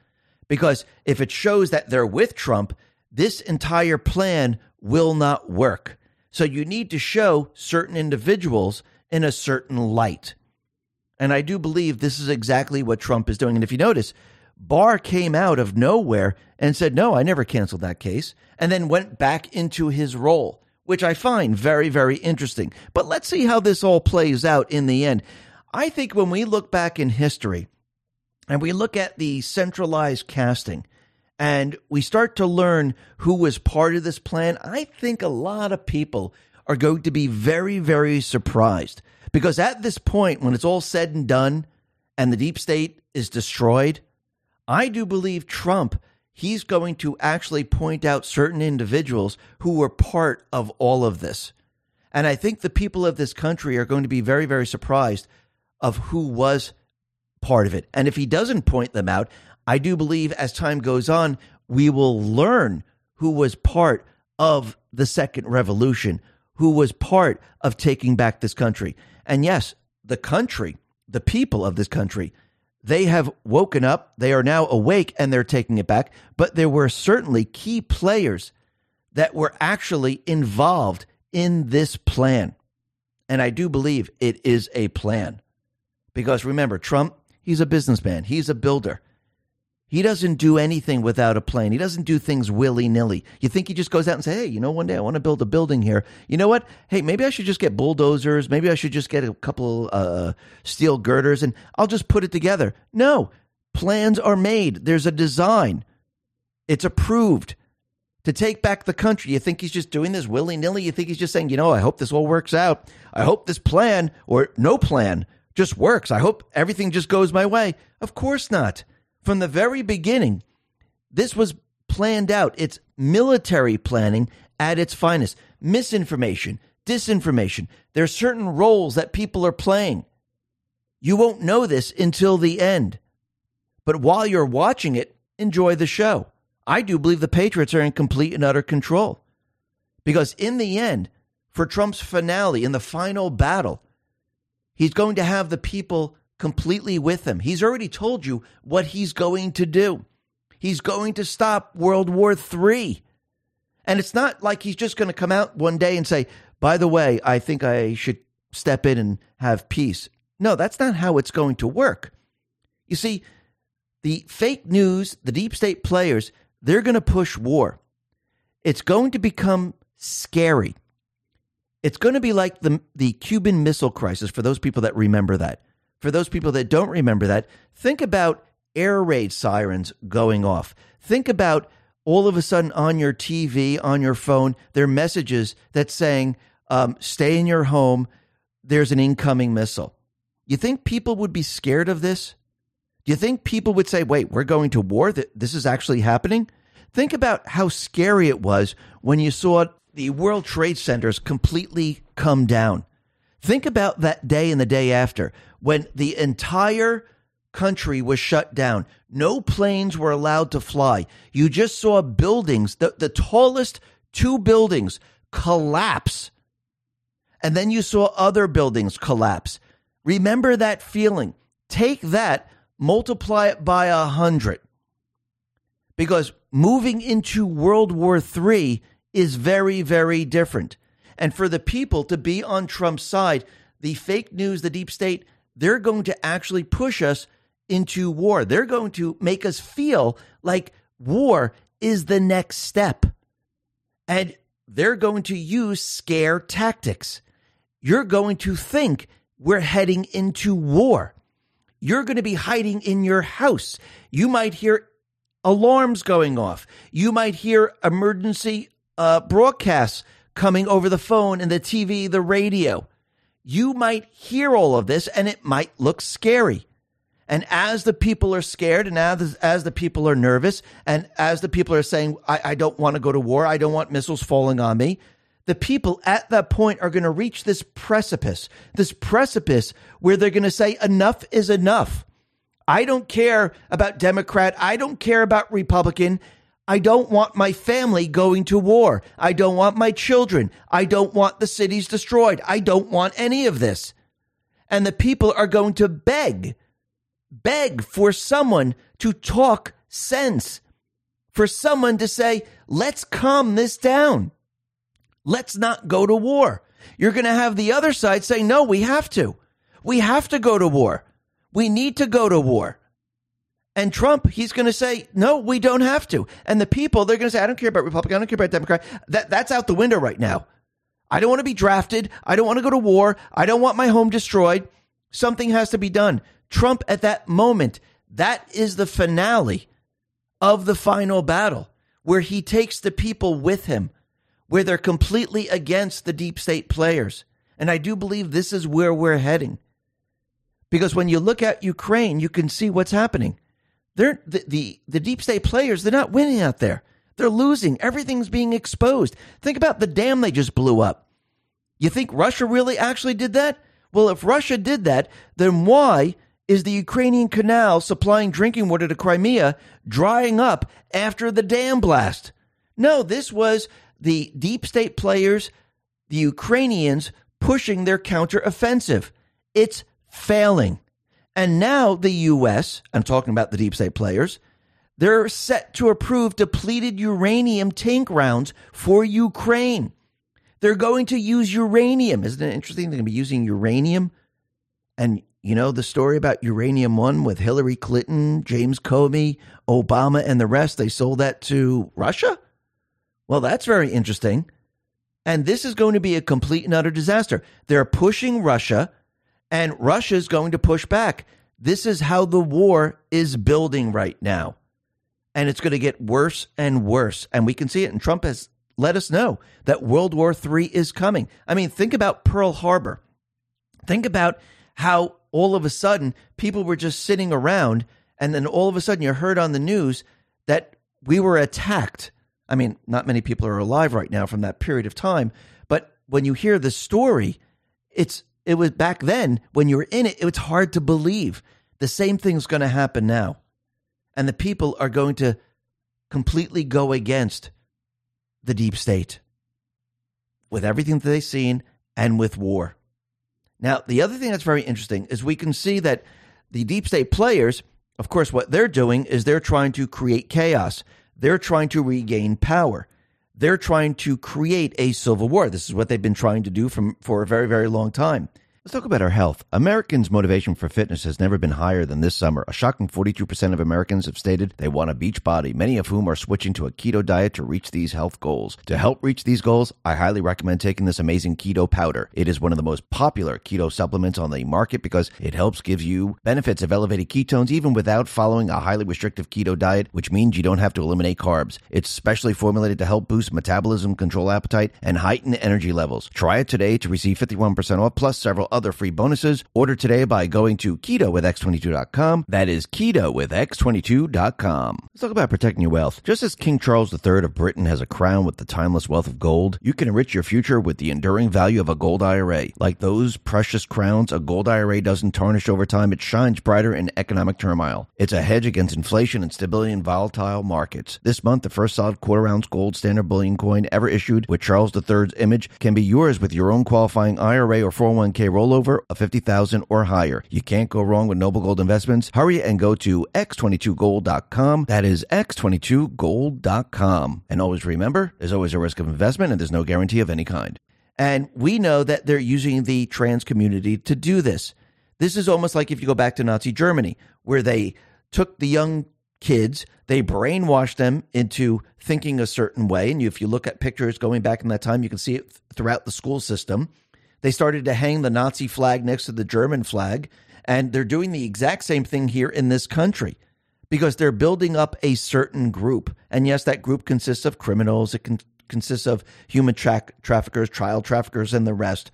because if it shows that they're with Trump, this entire plan will not work. So you need to show certain individuals in a certain light. And I do believe this is exactly what Trump is doing. And if you notice, Barr came out of nowhere and said, no, I never canceled that case, and then went back into his role, which I find very, very interesting. But let's see how this all plays out in the end. I think when we look back in history, and we look at the centralized casting, and we start to learn who was part of this plan, I think a lot of people are going to be very, very surprised. Because at this point, when it's all said and done and the deep state is destroyed, I do believe Trump, he's going to actually point out certain individuals who were part of all of this. And I think the people of this country are going to be very, very surprised of who was part of it. And if he doesn't point them out, I do believe as time goes on, we will learn who was part of the second revolution, who was part of taking back this country. And yes, the country, the people of this country, they have woken up, they are now awake, and they're taking it back. But there were certainly key players that were actually involved in this plan. And I do believe it is a plan. Because remember, Trump, he's a businessman. He's a builder. He doesn't do anything without a plan. He doesn't do things willy-nilly. You think he just goes out and say, hey, you know, one day I want to build a building here. You know what? Hey, maybe I should just get bulldozers. Maybe I should just get a couple steel girders and I'll just put it together. No, plans are made. There's a design. It's approved. To take back the country, you think he's just doing this willy-nilly? You think he's just saying, you know, I hope this all works out. I hope this plan or no plan just works. I hope everything just goes my way. Of course not. From the very beginning, this was planned out. It's military planning at its finest. Misinformation, disinformation. There are certain roles that people are playing. You won't know this until the end. But while you're watching it, enjoy the show. I do believe the Patriots are in complete and utter control. Because in the end, for Trump's finale, in the final battle, he's going to have the people completely with him. He's already told you what he's going to do. He's going to stop World War III. And it's not like he's just going to come out one day and say, by the way, I think I should step in and have peace. No, that's not how it's going to work. You see, the fake news, the deep state players, they're going to push war. It's going to become scary. It's going to be like the Cuban Missile Crisis, for those people that remember that. For those people that don't remember that, think about air raid sirens going off. Think about all of a sudden on your TV, on your phone, there are messages that's saying, stay in your home, there's an incoming missile. You think people would be scared of this? Do you think people would say, wait, we're going to war? This is actually happening? Think about how scary it was when you saw the World Trade Centers completely come down. Think about that day and the day after when the entire country was shut down. No planes were allowed to fly. You just saw buildings, the tallest two buildings collapse. And then you saw other buildings collapse. Remember that feeling. Take that, multiply it by 100. Because moving into World War III is very, very different. And for the people to be on Trump's side, the fake news, the deep state, they're going to actually push us into war. They're going to make us feel like war is the next step. And they're going to use scare tactics. You're going to think we're heading into war. You're going to be hiding in your house. You might hear alarms going off. You might hear emergency broadcasts coming over the phone and the TV, the radio. You might hear all of this and it might look scary. And as the people are scared and as the people are nervous and as the people are saying, I don't want to go to war, I don't want missiles falling on me, the people at that point are going to reach this precipice where they're going to say enough is enough. I don't care about Democrat. I don't care about Republican. I don't want my family going to war. I don't want my children. I don't want the cities destroyed. I don't want any of this. And the people are going to beg for someone to talk sense, for someone to say, let's calm this down. Let's not go to war. You're going to have the other side say, no, we have to. We have to go to war. We need to go to war. And Trump, he's going to say, no, we don't have to. And the people, they're going to say, I don't care about Republican. I don't care about Democrat. That's out the window right now. I don't want to be drafted. I don't want to go to war. I don't want my home destroyed. Something has to be done. Trump at that moment, that is the finale of the final battle where he takes the people with him, where they're completely against the deep state players. And I do believe this is where we're heading. Because when you look at Ukraine, you can see what's happening. They're the deep state players, they're not winning out there. They're losing. Everything's being exposed. Think about the dam they just blew up. You think Russia really actually did that? Well, if Russia did that, then why is the Ukrainian canal supplying drinking water to Crimea drying up after the dam blast? No, this was the deep state players, the Ukrainians, pushing their counteroffensive. It's failing. And now the U.S., I'm talking about the deep state players, they're set to approve depleted uranium tank rounds for Ukraine. They're going to use uranium. Isn't it interesting? They're going to be using uranium. And you know the story about Uranium One with Hillary Clinton, James Comer, Obama, and the rest? They sold that to Russia? Well, that's very interesting. And this is going to be a complete and utter disaster. They're pushing Russia, and Russia is going to push back. This is how the war is building right now. And it's going to get worse and worse. And we can see it. And Trump has let us know that World War III is coming. I mean, think about Pearl Harbor. Think about how all of a sudden people were just sitting around. And then all of a sudden you heard on the news that we were attacked. I mean, not many people are alive right now from that period of time. But when you hear the story, it was back then when you were in it, it's hard to believe. The same thing's going to happen now. And the people are going to completely go against the deep state with everything that they've seen and with war. Now, the other thing that's very interesting is we can see that the deep state players, of course, what they're doing is they're trying to create chaos. They're trying to regain power. They're trying to create a civil war. This is what they've been trying to do for a very, very long time. Let's talk about our health. Americans' motivation for fitness has never been higher than this summer. A shocking 42% of Americans have stated they want a beach body, many of whom are switching to a keto diet to reach these health goals. To help reach these goals, I highly recommend taking this amazing keto powder. It is one of the most popular keto supplements on the market because it helps give you benefits of elevated ketones even without following a highly restrictive keto diet, which means you don't have to eliminate carbs. It's specially formulated to help boost metabolism, control appetite, and heighten energy levels. Try it today to receive 51% off plus several other free bonuses. Order today by going to ketowithx22.com. That is ketowithx22.com. Let's talk about protecting your wealth. Just as King Charles III of Britain has a crown with the timeless wealth of gold, you can enrich your future with the enduring value of a gold IRA. Like those precious crowns, a gold IRA doesn't tarnish over time. It shines brighter in economic turmoil. It's a hedge against inflation and stability in volatile markets. This month, the first solid quarter-ounce gold standard bullion coin ever issued with Charles III's image can be yours with your own qualifying IRA or 401k rollover of $50,000 or higher. You can't go wrong with Noble Gold Investments. Hurry and go to x22gold.com. That is x22gold.com. And always remember, there's always a risk of investment and there's no guarantee of any kind. And we know that they're using the trans community to do this. This is almost like if you go back to Nazi Germany, where they took the young kids, they brainwashed them into thinking a certain way. And if you look at pictures going back in that time, you can see it throughout the school system. They started to hang the Nazi flag next to the German flag, and they're doing the exact same thing here in this country because they're building up a certain group. And yes, that group consists of criminals. It consists of human traffickers, child traffickers, and the rest.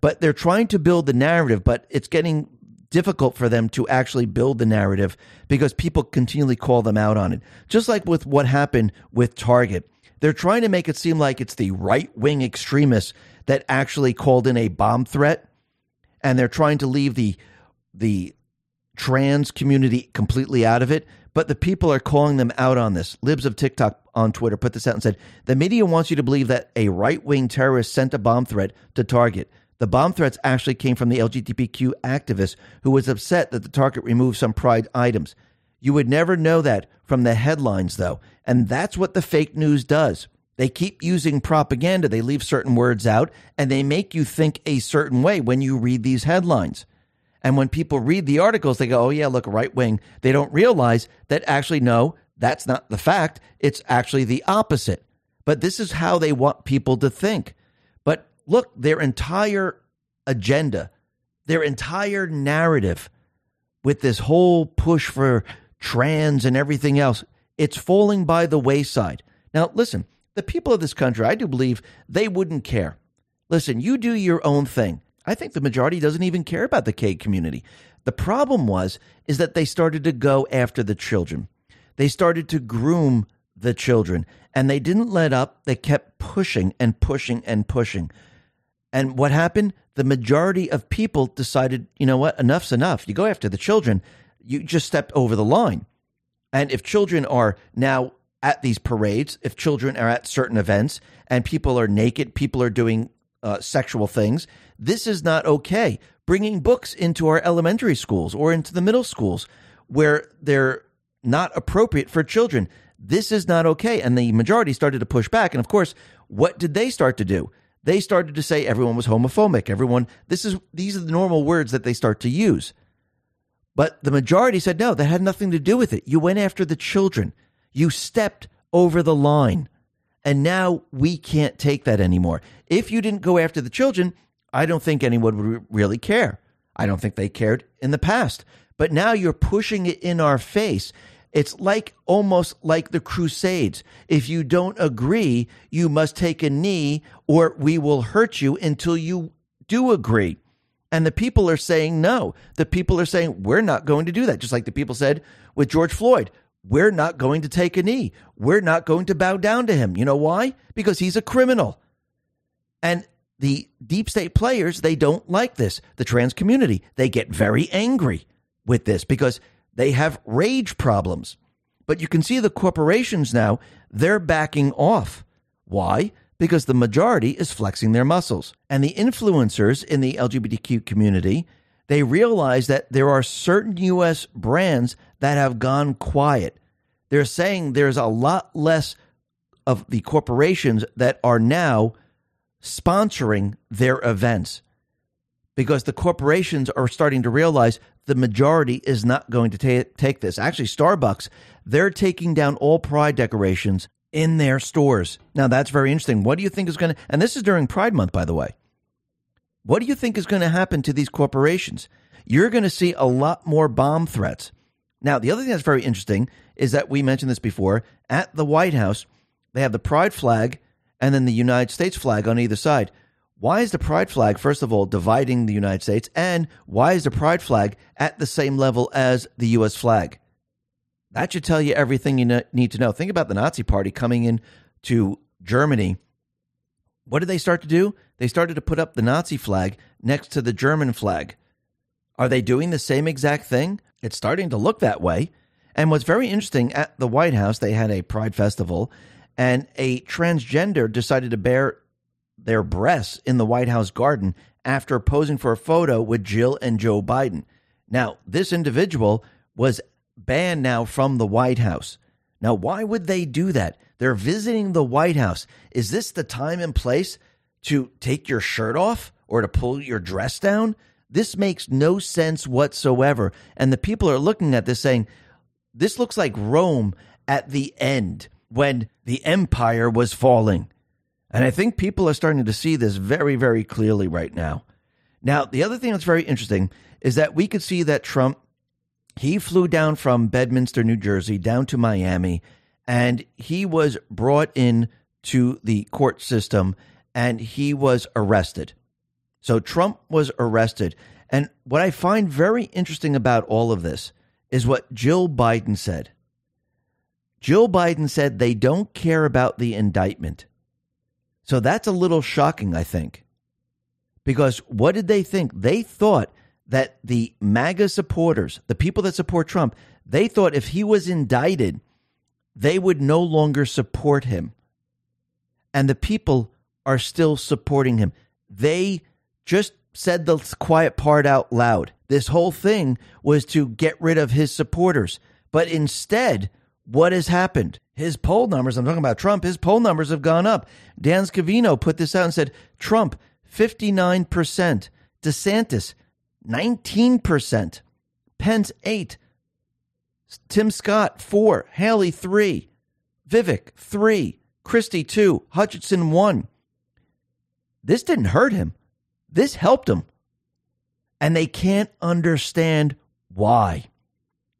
But they're trying to build the narrative, but it's getting difficult for them to actually build the narrative because people continually call them out on it. Just like with what happened with Target. They're trying to make it seem like it's the right-wing extremists that actually called in a bomb threat, and they're trying to leave the trans community completely out of it. But the people are calling them out on this. Libs of TikTok on Twitter put this out and said, the media wants you to believe that a right-wing terrorist sent a bomb threat to Target. The bomb threats actually came from the LGBTQ activist who was upset that the Target removed some pride items. You would never know that from the headlines, though. And that's what the fake news does. They keep using propaganda. They leave certain words out, and they make you think a certain way when you read these headlines. And when people read the articles, they go, oh, yeah, look, right wing. They don't realize that actually, no, that's not the fact. It's actually the opposite. But this is how they want people to think. But look, their entire agenda, their entire narrative with this whole push for trans and everything else, it's falling by the wayside. Now, listen, the people of this country, I do believe they wouldn't care. Listen, you do your own thing. I think the majority doesn't even care about the gay community. The problem is that they started to go after the children. They started to groom the children, and they didn't let up. They kept pushing and pushing and pushing. And what happened? The majority of people decided, you know what, enough's enough. You go after the children. You just stepped over the line. And if children are now at these parades, if children are at certain events and people are naked, people are doing sexual things, this is not okay. Bringing books into our elementary schools or into the middle schools where they're not appropriate for children, this is not okay. And the majority started to push back. And of course, what did they start to do? They started to say everyone was homophobic. These are the normal words that they start to use. But the majority said, no, that had nothing to do with it. You went after the children. You stepped over the line. And now we can't take that anymore. If you didn't go after the children, I don't think anyone would really care. I don't think they cared in the past. But now you're pushing it in our face. It's like almost like the Crusades. If you don't agree, you must take a knee or we will hurt you until you do agree. And the people are saying no. The people are saying we're not going to do that. Just like the people said with George Floyd, we're not going to take a knee. We're not going to bow down to him. You know why? Because he's a criminal. And the deep state players, they don't like this. The trans community, they get very angry with this because they have rage problems. But you can see the corporations now, they're backing off. Why? Because the majority is flexing their muscles. And the influencers in the LGBTQ community, they realize that there are certain U.S. brands that have gone quiet. They're saying there's a lot less of the corporations that are now sponsoring their events because the corporations are starting to realize the majority is not going to take this. Actually, Starbucks, they're taking down all pride decorations in their stores. Now, that's very interesting. What do you think is going to, and this is during Pride Month, by the way, what do you think is going to happen to these corporations? You're going to see a lot more bomb threats. Now, the other thing that's very interesting is that we mentioned this before. At the White House, they have the pride flag and then the United States flag on either side. Why is the pride flag, first of all, dividing the United States? And why is the pride flag at the same level as the U.S. flag? That should tell you everything you need to know. Think about the Nazi Party coming in to Germany. What did they start to do? They started to put up the Nazi flag next to the German flag. Are they doing the same exact thing? It's starting to look that way. And what's very interesting, at the White House, they had a pride festival, and a transgender decided to bare their breasts in the White House garden after posing for a photo with Jill and Joe Biden. Now, this individual was banned now from the White House. Now, why would they do that? They're visiting the White House. Is this the time and place to take your shirt off or to pull your dress down? This makes no sense whatsoever. And the people are looking at this saying, this looks like Rome at the end when the empire was falling. And I think people are starting to see this very, very clearly right now. Now, the other thing that's very interesting is that we could see that Trump, he flew down from Bedminster, New Jersey, down to Miami, and he was brought in to the court system and he was arrested. So Trump was arrested. And what I find very interesting about all of this is what Jill Biden said. Jill Biden said they don't care about the indictment. So that's a little shocking, I think, because what did they think? They thought that the MAGA supporters, the people that support Trump, they thought if he was indicted, they would no longer support him. And the people are still supporting him. They just said the quiet part out loud. This whole thing was to get rid of his supporters. But instead, what has happened? His poll numbers, I'm talking about Trump, his poll numbers have gone up. Dan Scavino put this out and said, Trump, 59%. DeSantis, 19%. Pence, 8%. Tim Scott, 4%. Haley, 3%. Vivek, 3%. Christie, 2%. Hutchinson, 1%. This didn't hurt him. This helped him. And they can't understand why.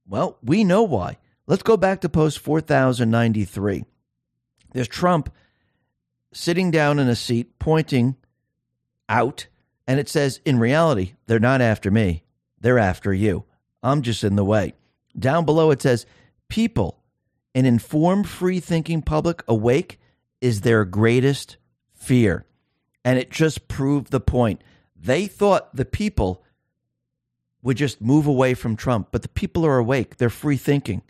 Well, we know why. Let's go back to post 4093. There's Trump sitting down in a seat, pointing out, and it says, in reality, they're not after me. They're after you. I'm just in the way. Down below, it says, people, an informed, free-thinking public awake is their greatest fear. And it just proved the point. They thought the people would just move away from Trump, but the people are awake. They're free thinking.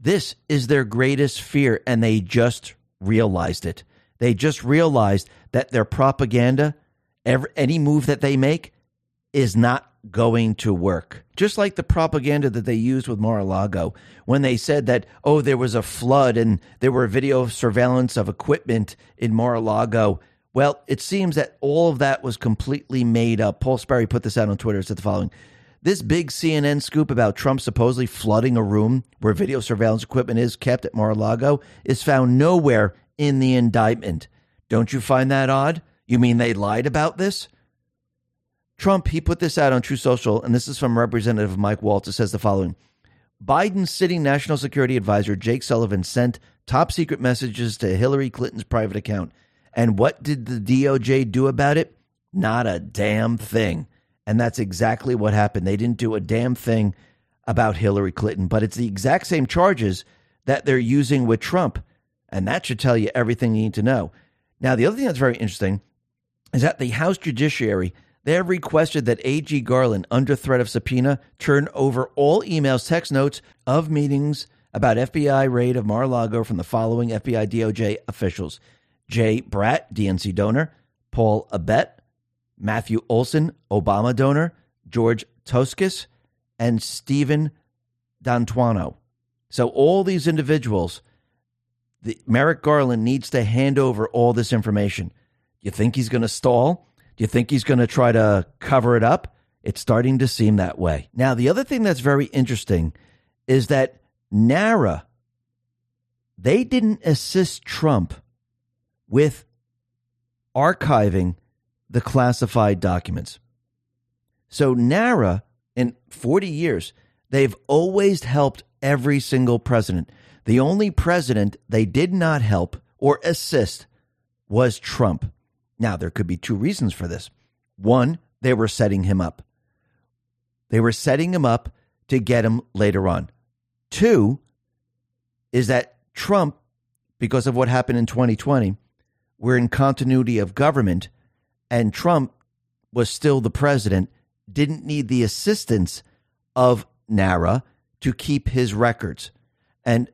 This is their greatest fear, and they just realized it. They just realized that their propaganda, any move that they make, is not going to work. Just like the propaganda that they used with Mar-a-Lago when they said that, oh, there was a flood and there were video surveillance of equipment in Mar-a-Lago. Well, it seems that all of that was completely made up. Paul Sperry put this out on Twitter. It said the following. This big CNN scoop about Trump supposedly flooding a room where video surveillance equipment is kept at Mar-a-Lago is found nowhere in the indictment. Don't you find that odd? You mean they lied about this? Trump, he put this out on True Social, and this is from Representative Mike Waltz. It says the following. Biden's sitting National Security Advisor Jake Sullivan sent top-secret messages to Hillary Clinton's private account. And what did the DOJ do about it? Not a damn thing. And that's exactly what happened. They didn't do a damn thing about Hillary Clinton, but it's the exact same charges that they're using with Trump. And that should tell you everything you need to know. Now, the other thing that's very interesting is that the House Judiciary, they have requested that AG Garland, under threat of subpoena, turn over all emails, text notes of meetings about FBI raid of Mar-a-Lago from the following FBI DOJ officials. Jay Bratt, DNC donor, Paul Abet, Matthew Olson, Obama donor, George Toscas, and Stephen D'Antuono. So all these individuals, Merrick Garland needs to hand over all this information. You think he's going to stall? Do you think he's going to try to cover it up? It's starting to seem that way. Now, the other thing that's very interesting is that NARA, they didn't assist Trump with archiving the classified documents. So NARA, in 40 years, they've always helped every single president. The only president they did not help or assist was Trump. Now, there could be two reasons for this. One, they were setting him up. They were setting him up to get him later on. Two, is that Trump, because of what happened in 2020, we're in continuity of government, and Trump was still the president, didn't need the assistance of NARA to keep his records. And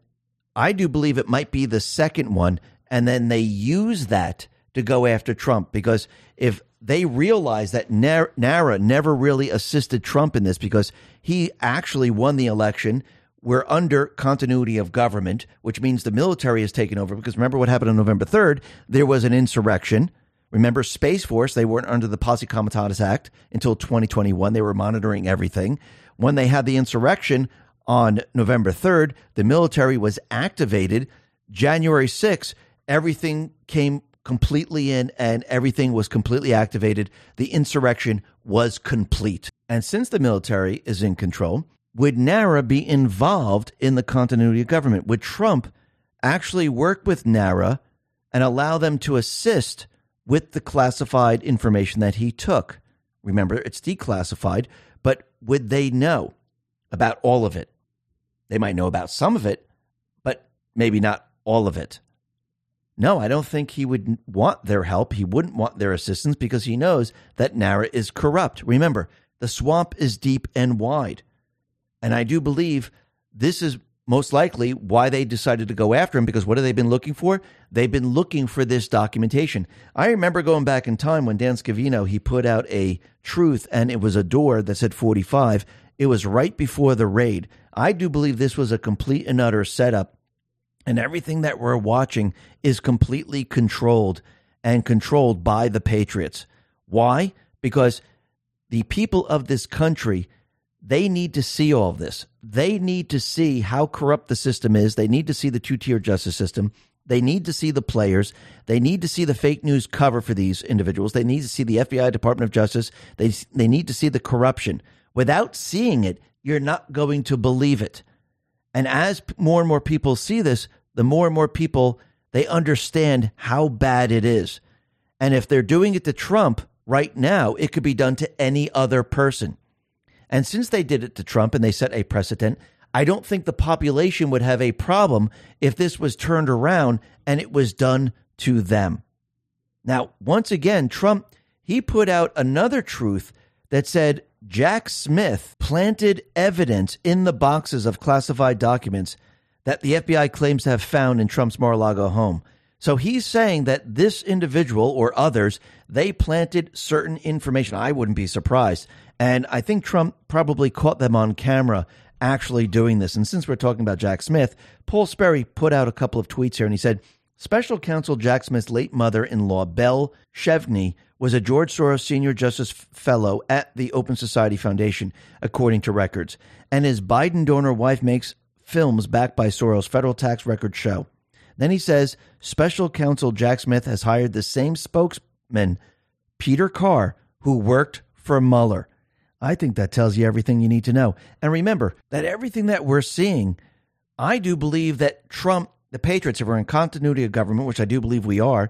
I do believe it might be the second one, and then they use that to go after Trump, because if they realize that NARA never really assisted Trump in this, because he actually won the election, we're under continuity of government, which means the military has taken over, because remember what happened on November 3rd, there was an insurrection. Remember, Space Force, they weren't under the Posse Comitatus Act until 2021. They were monitoring everything. When they had the insurrection on November 3rd, the military was activated. January 6th, everything came completely in and everything was completely activated. The insurrection was complete. And since the military is in control, would NARA be involved in the continuity of government? Would Trump actually work with NARA and allow them to assist with the classified information that he took? Remember, it's declassified, but would they know about all of it? They might know about some of it, but maybe not all of it. No, I don't think he would want their help. He wouldn't want their assistance because he knows that NARA is corrupt. Remember, the swamp is deep and wide. And I do believe this is most likely why they decided to go after him, because what have they been looking for? They've been looking for this documentation. I remember going back in time when Dan Scavino, he put out a truth, and it was a door that said 45. It was right before the raid. I do believe this was a complete and utter setup, and everything that we're watching is completely controlled and controlled by the patriots. Why? Because the people of this country, they need to see all of this. They need to see how corrupt the system is. They need to see the two-tier justice system. They need to see the players. They need to see the fake news cover for these individuals. They need to see the FBI, Department of Justice. They need to see the corruption. Without seeing it, you're not going to believe it. And as more and more people see this, the more and more people, they understand how bad it is. And if they're doing it to Trump right now, it could be done to any other person. And since they did it to Trump and they set a precedent, I don't think the population would have a problem if this was turned around and it was done to them. Now, once again, Trump, he put out another truth that said Jack Smith planted evidence in the boxes of classified documents that the FBI claims to have found in Trump's Mar-a-Lago home. So he's saying that this individual or others, they planted certain information. I wouldn't be surprised. And I think Trump probably caught them on camera actually doing this. And since we're talking about Jack Smith, Paul Sperry put out a couple of tweets here, and he said, Special Counsel Jack Smith's late mother-in-law, Belle Chevney, was a George Soros Senior Justice Fellow at the Open Society Foundation, according to records. And his Biden donor wife makes films backed by Soros' federal tax record show. Then he says, Special Counsel Jack Smith has hired the same spokesman, Peter Carr, who worked for Mueller. I think that tells you everything you need to know. And remember that everything that we're seeing, I do believe that Trump, the Patriots, if we're in continuity of government, which I do believe we are,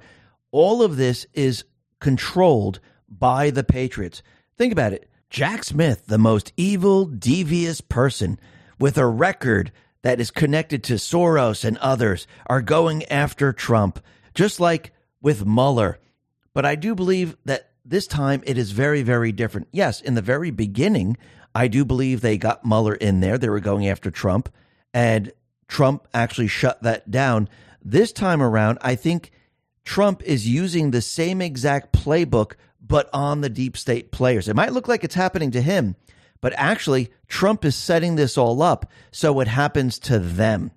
all of this is controlled by the Patriots. Think about it. Jack Smith, the most evil, devious person with a record that is connected to Soros and others, are going after Trump, just like with Mueller. But I do believe that this time it is very, very different. Yes, in the very beginning, I do believe they got Mueller in there. They were going after Trump, and Trump actually shut that down. This time around, I think Trump is using the same exact playbook, but on the deep state players. It might look like it's happening to him, but actually Trump is setting this all up so it happens to them.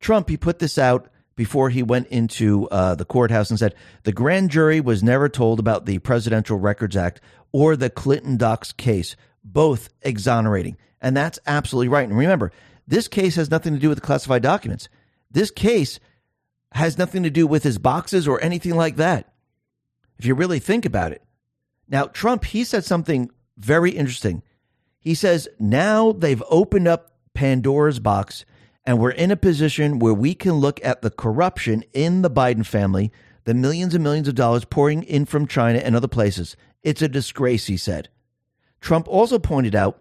Trump, he put this out before he went into the courthouse and said, the grand jury was never told about the Presidential Records Act or the Clinton Docs case, both exonerating. And that's absolutely right. And remember, this case has nothing to do with the classified documents. This case has nothing to do with his boxes or anything like that, if you really think about it. Now, Trump, he said something very interesting. He says, now they've opened up Pandora's box, and we're in a position where we can look at the corruption in the Biden family, the millions and millions of dollars pouring in from China and other places. It's a disgrace, he said. Trump also pointed out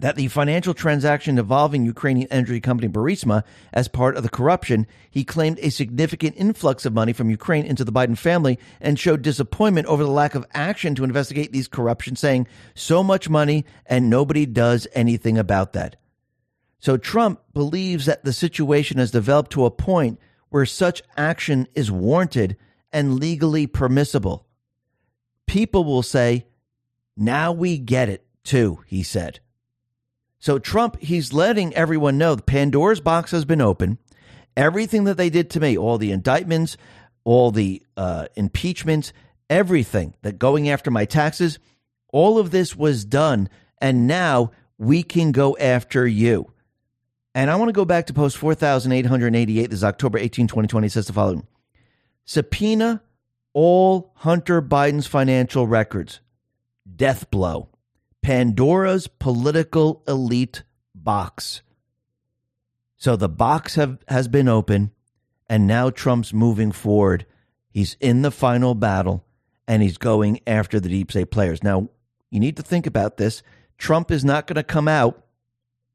that the financial transaction involving Ukrainian energy company Burisma as part of the corruption, he claimed a significant influx of money from Ukraine into the Biden family and showed disappointment over the lack of action to investigate these corruption, saying so much money and nobody does anything about that. So Trump believes that the situation has developed to a point where such action is warranted and legally permissible. People will say, now we get it too, he said. So Trump, he's letting everyone know the Pandora's box has been open. Everything that they did to me, all the indictments, all the impeachments, everything that going after my taxes, all of this was done. And now we can go after you. And I want to go back to post 4,888. This is October 18, 2020. It says the following. Subpoena all Hunter Biden's financial records. Death blow. Pandora's political elite box. So the box has been open, and now Trump's moving forward. He's in the final battle, and he's going after the deep state players. Now, you need to think about this. Trump is not going to come out,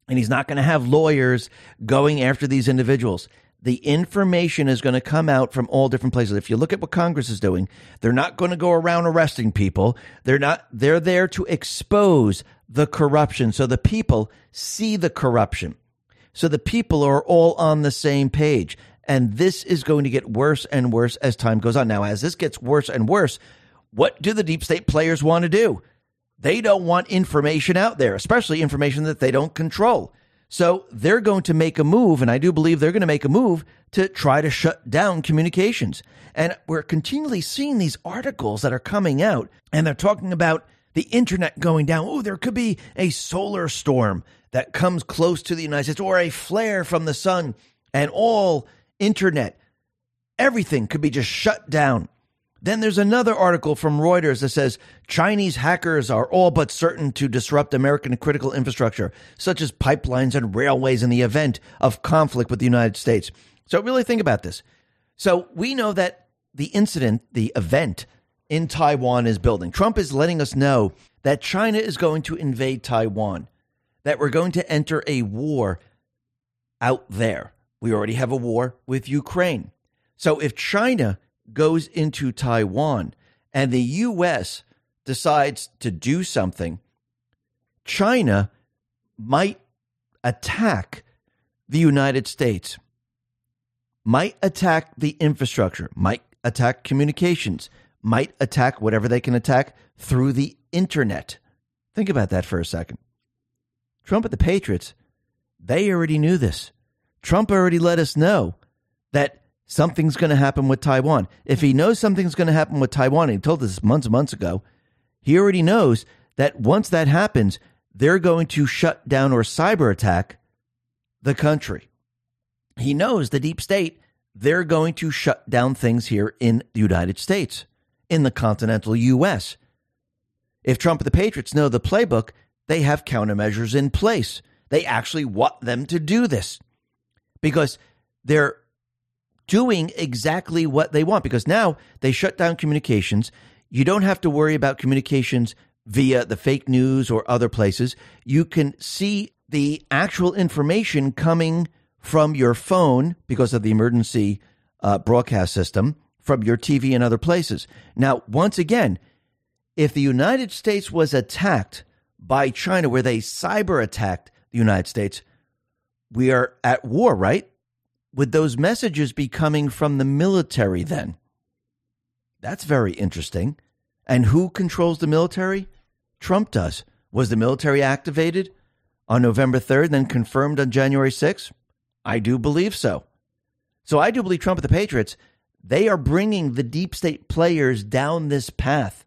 and he's not going to have lawyers going after these individuals. The information is going to come out from all different places. If you look at what Congress is doing, they're not going to go around arresting people. They're there to expose the corruption. So the people see the corruption. So the people are all on the same page. And this is going to get worse and worse as time goes on. Now, as this gets worse and worse, what do the deep state players want to do? They don't want information out there, especially information that they don't control. So they're going to make a move, and I do believe they're going to make a move to try to shut down communications. And we're continually seeing these articles that are coming out, and they're talking about the internet going down. Oh, there could be a solar storm that comes close to the United States, or a flare from the sun, and all internet, everything could be just shut down. Then there's another article from Reuters that says Chinese hackers are all but certain to disrupt American critical infrastructure, such as pipelines and railways, in the event of conflict with the United States. So really think about this. So we know that the incident, the event in Taiwan is building. Trump is letting us know that China is going to invade Taiwan, that we're going to enter a war out there. We already have a war with Ukraine. So if China goes into Taiwan and the U.S. decides to do something, China might attack the United States, might attack the infrastructure, might attack communications, might attack whatever they can attack through the internet. Think about that for a second. Trump and the Patriots, they already knew this. Trump already let us know that something's going to happen with Taiwan. If he knows something's going to happen with Taiwan, he told us months and months ago, he already knows that once that happens, they're going to shut down or cyber attack the country. He knows the deep state, they're going to shut down things here in the United States, in the continental U.S. If Trump and the Patriots know the playbook, they have countermeasures in place. They actually want them to do this because they're doing exactly what they want, because now they shut down communications. You don't have to worry about communications via the fake news or other places. You can see the actual information coming from your phone because of the emergency broadcast system, from your TV and other places. Now, once again, if the United States was attacked by China, where they cyber attacked the United States, we are at war, right? Would those messages be coming from the military then? That's very interesting. And who controls the military? Trump does. Was the military activated on November 3rd, then confirmed on January 6th? I do believe so. So I do believe Trump and the Patriots, they are bringing the deep state players down this path.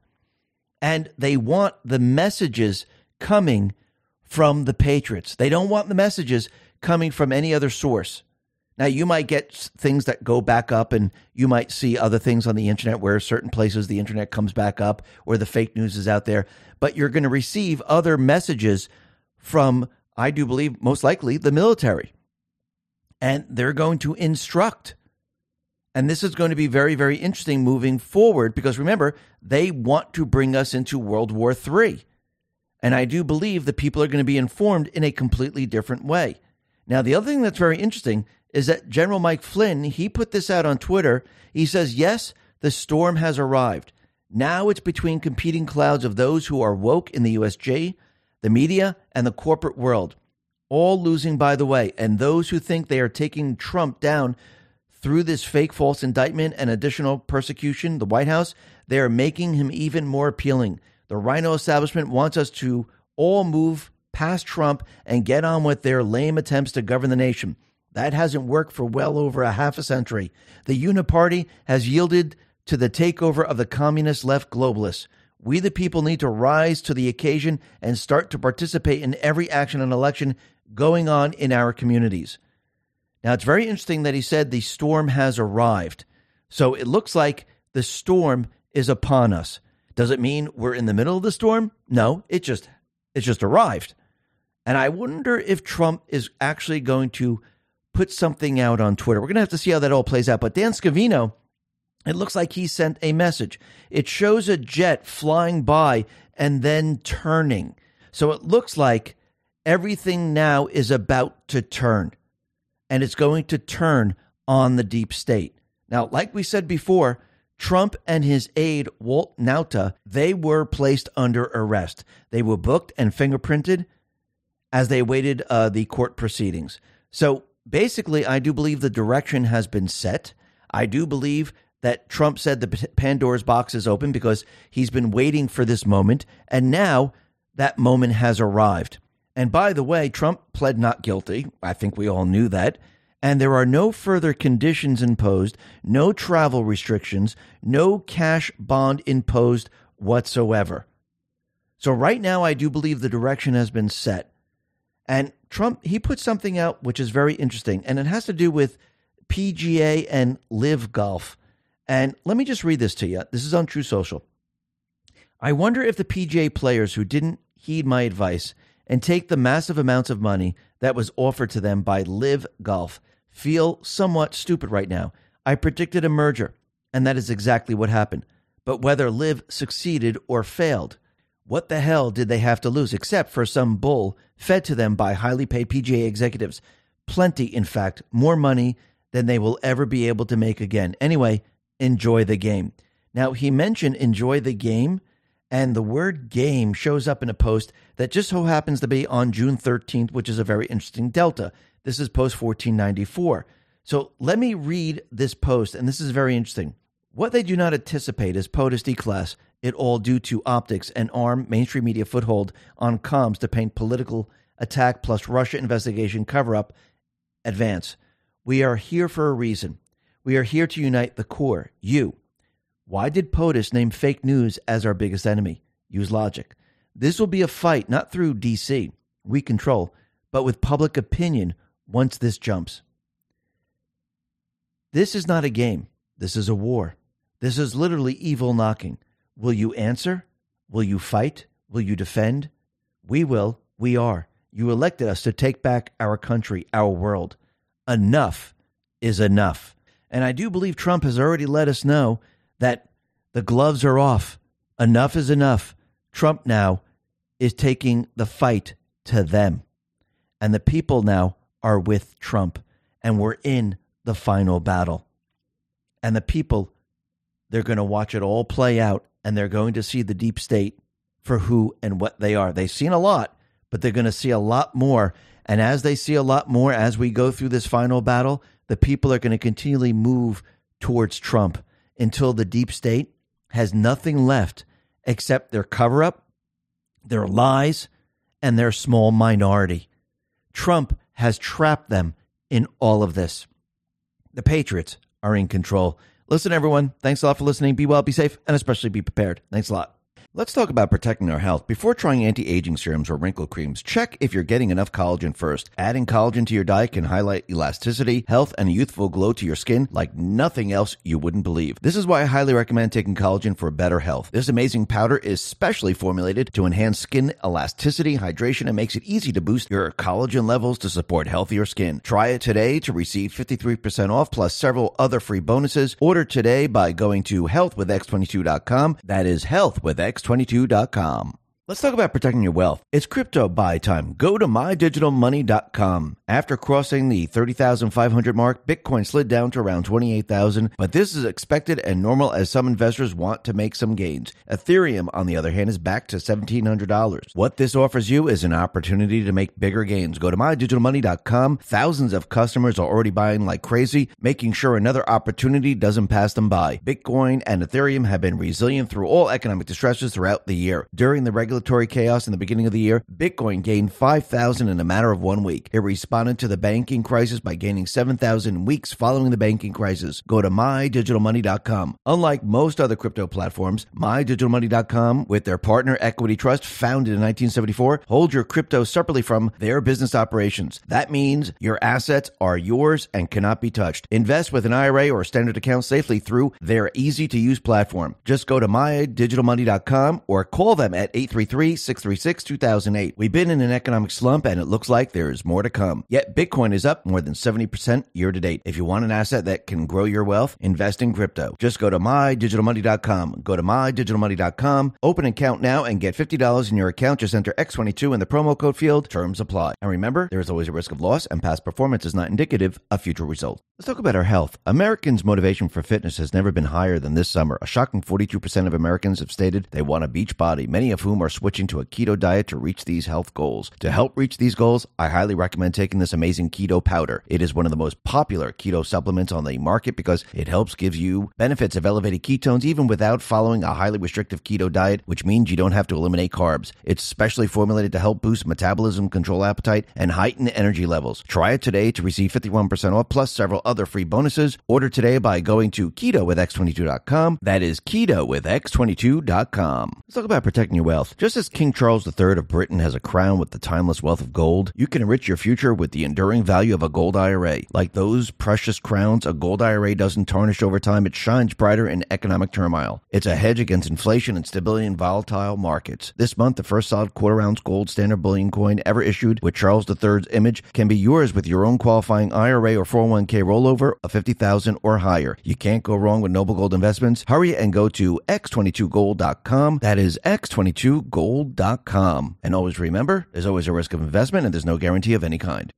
And they want the messages coming from the Patriots. They don't want the messages coming from any other source. Now, you might get things that go back up, and you might see other things on the internet where certain places the internet comes back up or the fake news is out there. But you're going to receive other messages from, I do believe, most likely the military. And they're going to instruct. And this is going to be very, very interesting moving forward because, remember, they want to bring us into World War III. And I do believe that people are going to be informed in a completely different way. Now, the other thing that's very interesting is that General Mike Flynn, he put this out on Twitter. He says, yes, the storm has arrived. Now it's between competing clouds of those who are woke in the USJ, the media, and the corporate world, all losing by the way, and those who think they are taking Trump down through this fake false indictment and additional persecution, the White House, they are making him even more appealing. The Rhino establishment wants us to all move past Trump and get on with their lame attempts to govern the nation. That hasn't worked for well over a half a century. The Uniparty has yielded to the takeover of the communist left globalists. We the people need to rise to the occasion and start to participate in every action and election going on in our communities. Now, it's very interesting that he said the storm has arrived. So it looks like the storm is upon us. Does it mean we're in the middle of the storm? No, it just arrived. And I wonder if Trump is actually going to put something out on Twitter. We're going to have to see how that all plays out. But Dan Scavino, it looks like he sent a message. It shows a jet flying by and then turning. So it looks like everything now is about to turn. And it's going to turn on the deep state. Now, like we said before, Trump and his aide, Walt Nauta, they were placed under arrest. They were booked and fingerprinted as they awaited the court proceedings. So basically, I do believe the direction has been set. I do believe that Trump said the Pandora's box is open because he's been waiting for this moment. And now that moment has arrived. And by the way, Trump pled not guilty. I think we all knew that. And there are no further conditions imposed, no travel restrictions, no cash bond imposed whatsoever. So right now, I do believe the direction has been set. And Trump, he put something out which is very interesting, and it has to do with PGA and LIV Golf. And let me just read this to you. This is on True Social. I wonder if the PGA players who didn't heed my advice and take the massive amounts of money that was offered to them by LIV Golf feel somewhat stupid right now. I predicted a merger, and that is exactly what happened. But whether LIV succeeded or failed, what the hell did they have to lose except for some bull fed to them by highly paid PGA executives? Plenty, in fact, more money than they will ever be able to make again. Anyway, enjoy the game. Now, he mentioned enjoy the game, and the word game shows up in a post that just so happens to be on June 13th, which is a very interesting delta. This is post 1494. So let me read this post, and this is very interesting. What they do not anticipate is POTUS D-Class, it all due to optics and arm mainstream media foothold on comms to paint political attack plus Russia investigation cover-up advance. We are here for a reason. We are here to unite the core, you. Why did POTUS name fake news as our biggest enemy? Use logic. This will be a fight, not through DC, we control, but with public opinion once this jumps. This is not a game. This is a war. This is literally evil knocking. Will you answer? Will you fight? Will you defend? We will. We are. You elected us to take back our country, our world. Enough is enough. And I do believe Trump has already let us know that the gloves are off. Enough is enough. Trump now is taking the fight to them. And the people now are with Trump. And we're in the final battle. And the people, they're going to watch it all play out. And they're going to see the deep state for who and what they are. They've seen a lot, but they're going to see a lot more. And as they see a lot more, as we go through this final battle, the people are going to continually move towards Trump until the deep state has nothing left except their cover-up, their lies, and their small minority. Trump has trapped them in all of this. The Patriots are in control. Listen, everyone, thanks a lot for listening. Be well, be safe, and especially be prepared. Thanks a lot. Let's talk about protecting our health. Before trying anti-aging serums or wrinkle creams, check if you're getting enough collagen first. Adding collagen to your diet can highlight elasticity, health, and a youthful glow to your skin like nothing else you wouldn't believe. This is why I highly recommend taking collagen for better health. This amazing powder is specially formulated to enhance skin elasticity, hydration, and makes it easy to boost your collagen levels to support healthier skin. Try it today to receive 53% off plus several other free bonuses. Order today by going to healthwithx22.com. That is health with X22.com. Let's talk about protecting your wealth. It's crypto buy time. Go to mydigitalmoney.com. After crossing the 30,500 mark, Bitcoin slid down to around 28,000, but this is expected and normal as some investors want to make some gains. Ethereum, on the other hand, is back to $1,700. What this offers you is an opportunity to make bigger gains. Go to mydigitalmoney.com. Thousands of customers are already buying like crazy, making sure another opportunity doesn't pass them by. Bitcoin and Ethereum have been resilient through all economic distresses throughout the year. During the regular chaos in the beginning of the year, Bitcoin gained 5,000 in a matter of 1 week. It responded to the banking crisis by gaining 7,000 in weeks following the banking crisis. Go to mydigitalmoney.com. Unlike most other crypto platforms, mydigitalmoney.com, with their partner Equity Trust, founded in 1974, hold your crypto separately from their business operations. That means your assets are yours and cannot be touched. Invest with an IRA or a standard account safely through their easy-to-use platform. Just go to mydigitalmoney.com or call them at 833-636-2008. We've been in an economic slump, and it looks like there is more to come. Yet Bitcoin is up more than 70% year to date. If you want an asset that can grow your wealth, invest in crypto. Just go to mydigitalmoney.com. Go to mydigitalmoney.com. Open an account now and get $50 in your account. Just enter X22 in the promo code field. Terms apply. And remember, there is always a risk of loss, and past performance is not indicative of future results. Let's talk about our health. Americans' motivation for fitness has never been higher than this summer. A shocking 42% of Americans have stated they want a beach body, many of whom are switching to a keto diet to reach these health goals. To help reach these goals, I highly recommend taking this amazing keto powder. It is one of the most popular keto supplements on the market because it helps give you benefits of elevated ketones even without following a highly restrictive keto diet, which means you don't have to eliminate carbs. It's specially formulated to help boost metabolism, control appetite, and heighten energy levels. Try it today to receive 51% off plus several other free bonuses. Order today by going to ketowithx22.com. That is ketowithx22.com. Let's talk about protecting your wealth. Just as King Charles III of Britain has a crown with the timeless wealth of gold, you can enrich your future with the enduring value of a gold IRA. Like those precious crowns, a gold IRA doesn't tarnish over time. It shines brighter in economic turmoil. It's a hedge against inflation and stability in volatile markets. This month, the first solid quarter-ounce gold standard bullion coin ever issued with Charles III's image can be yours with your own qualifying IRA or 401k rollover of $50,000 or higher. You can't go wrong with Noble Gold Investments. Hurry and go to x22gold.com. That is x22gold.com. And always remember, there's always a risk of investment and there's no guarantee of any kind.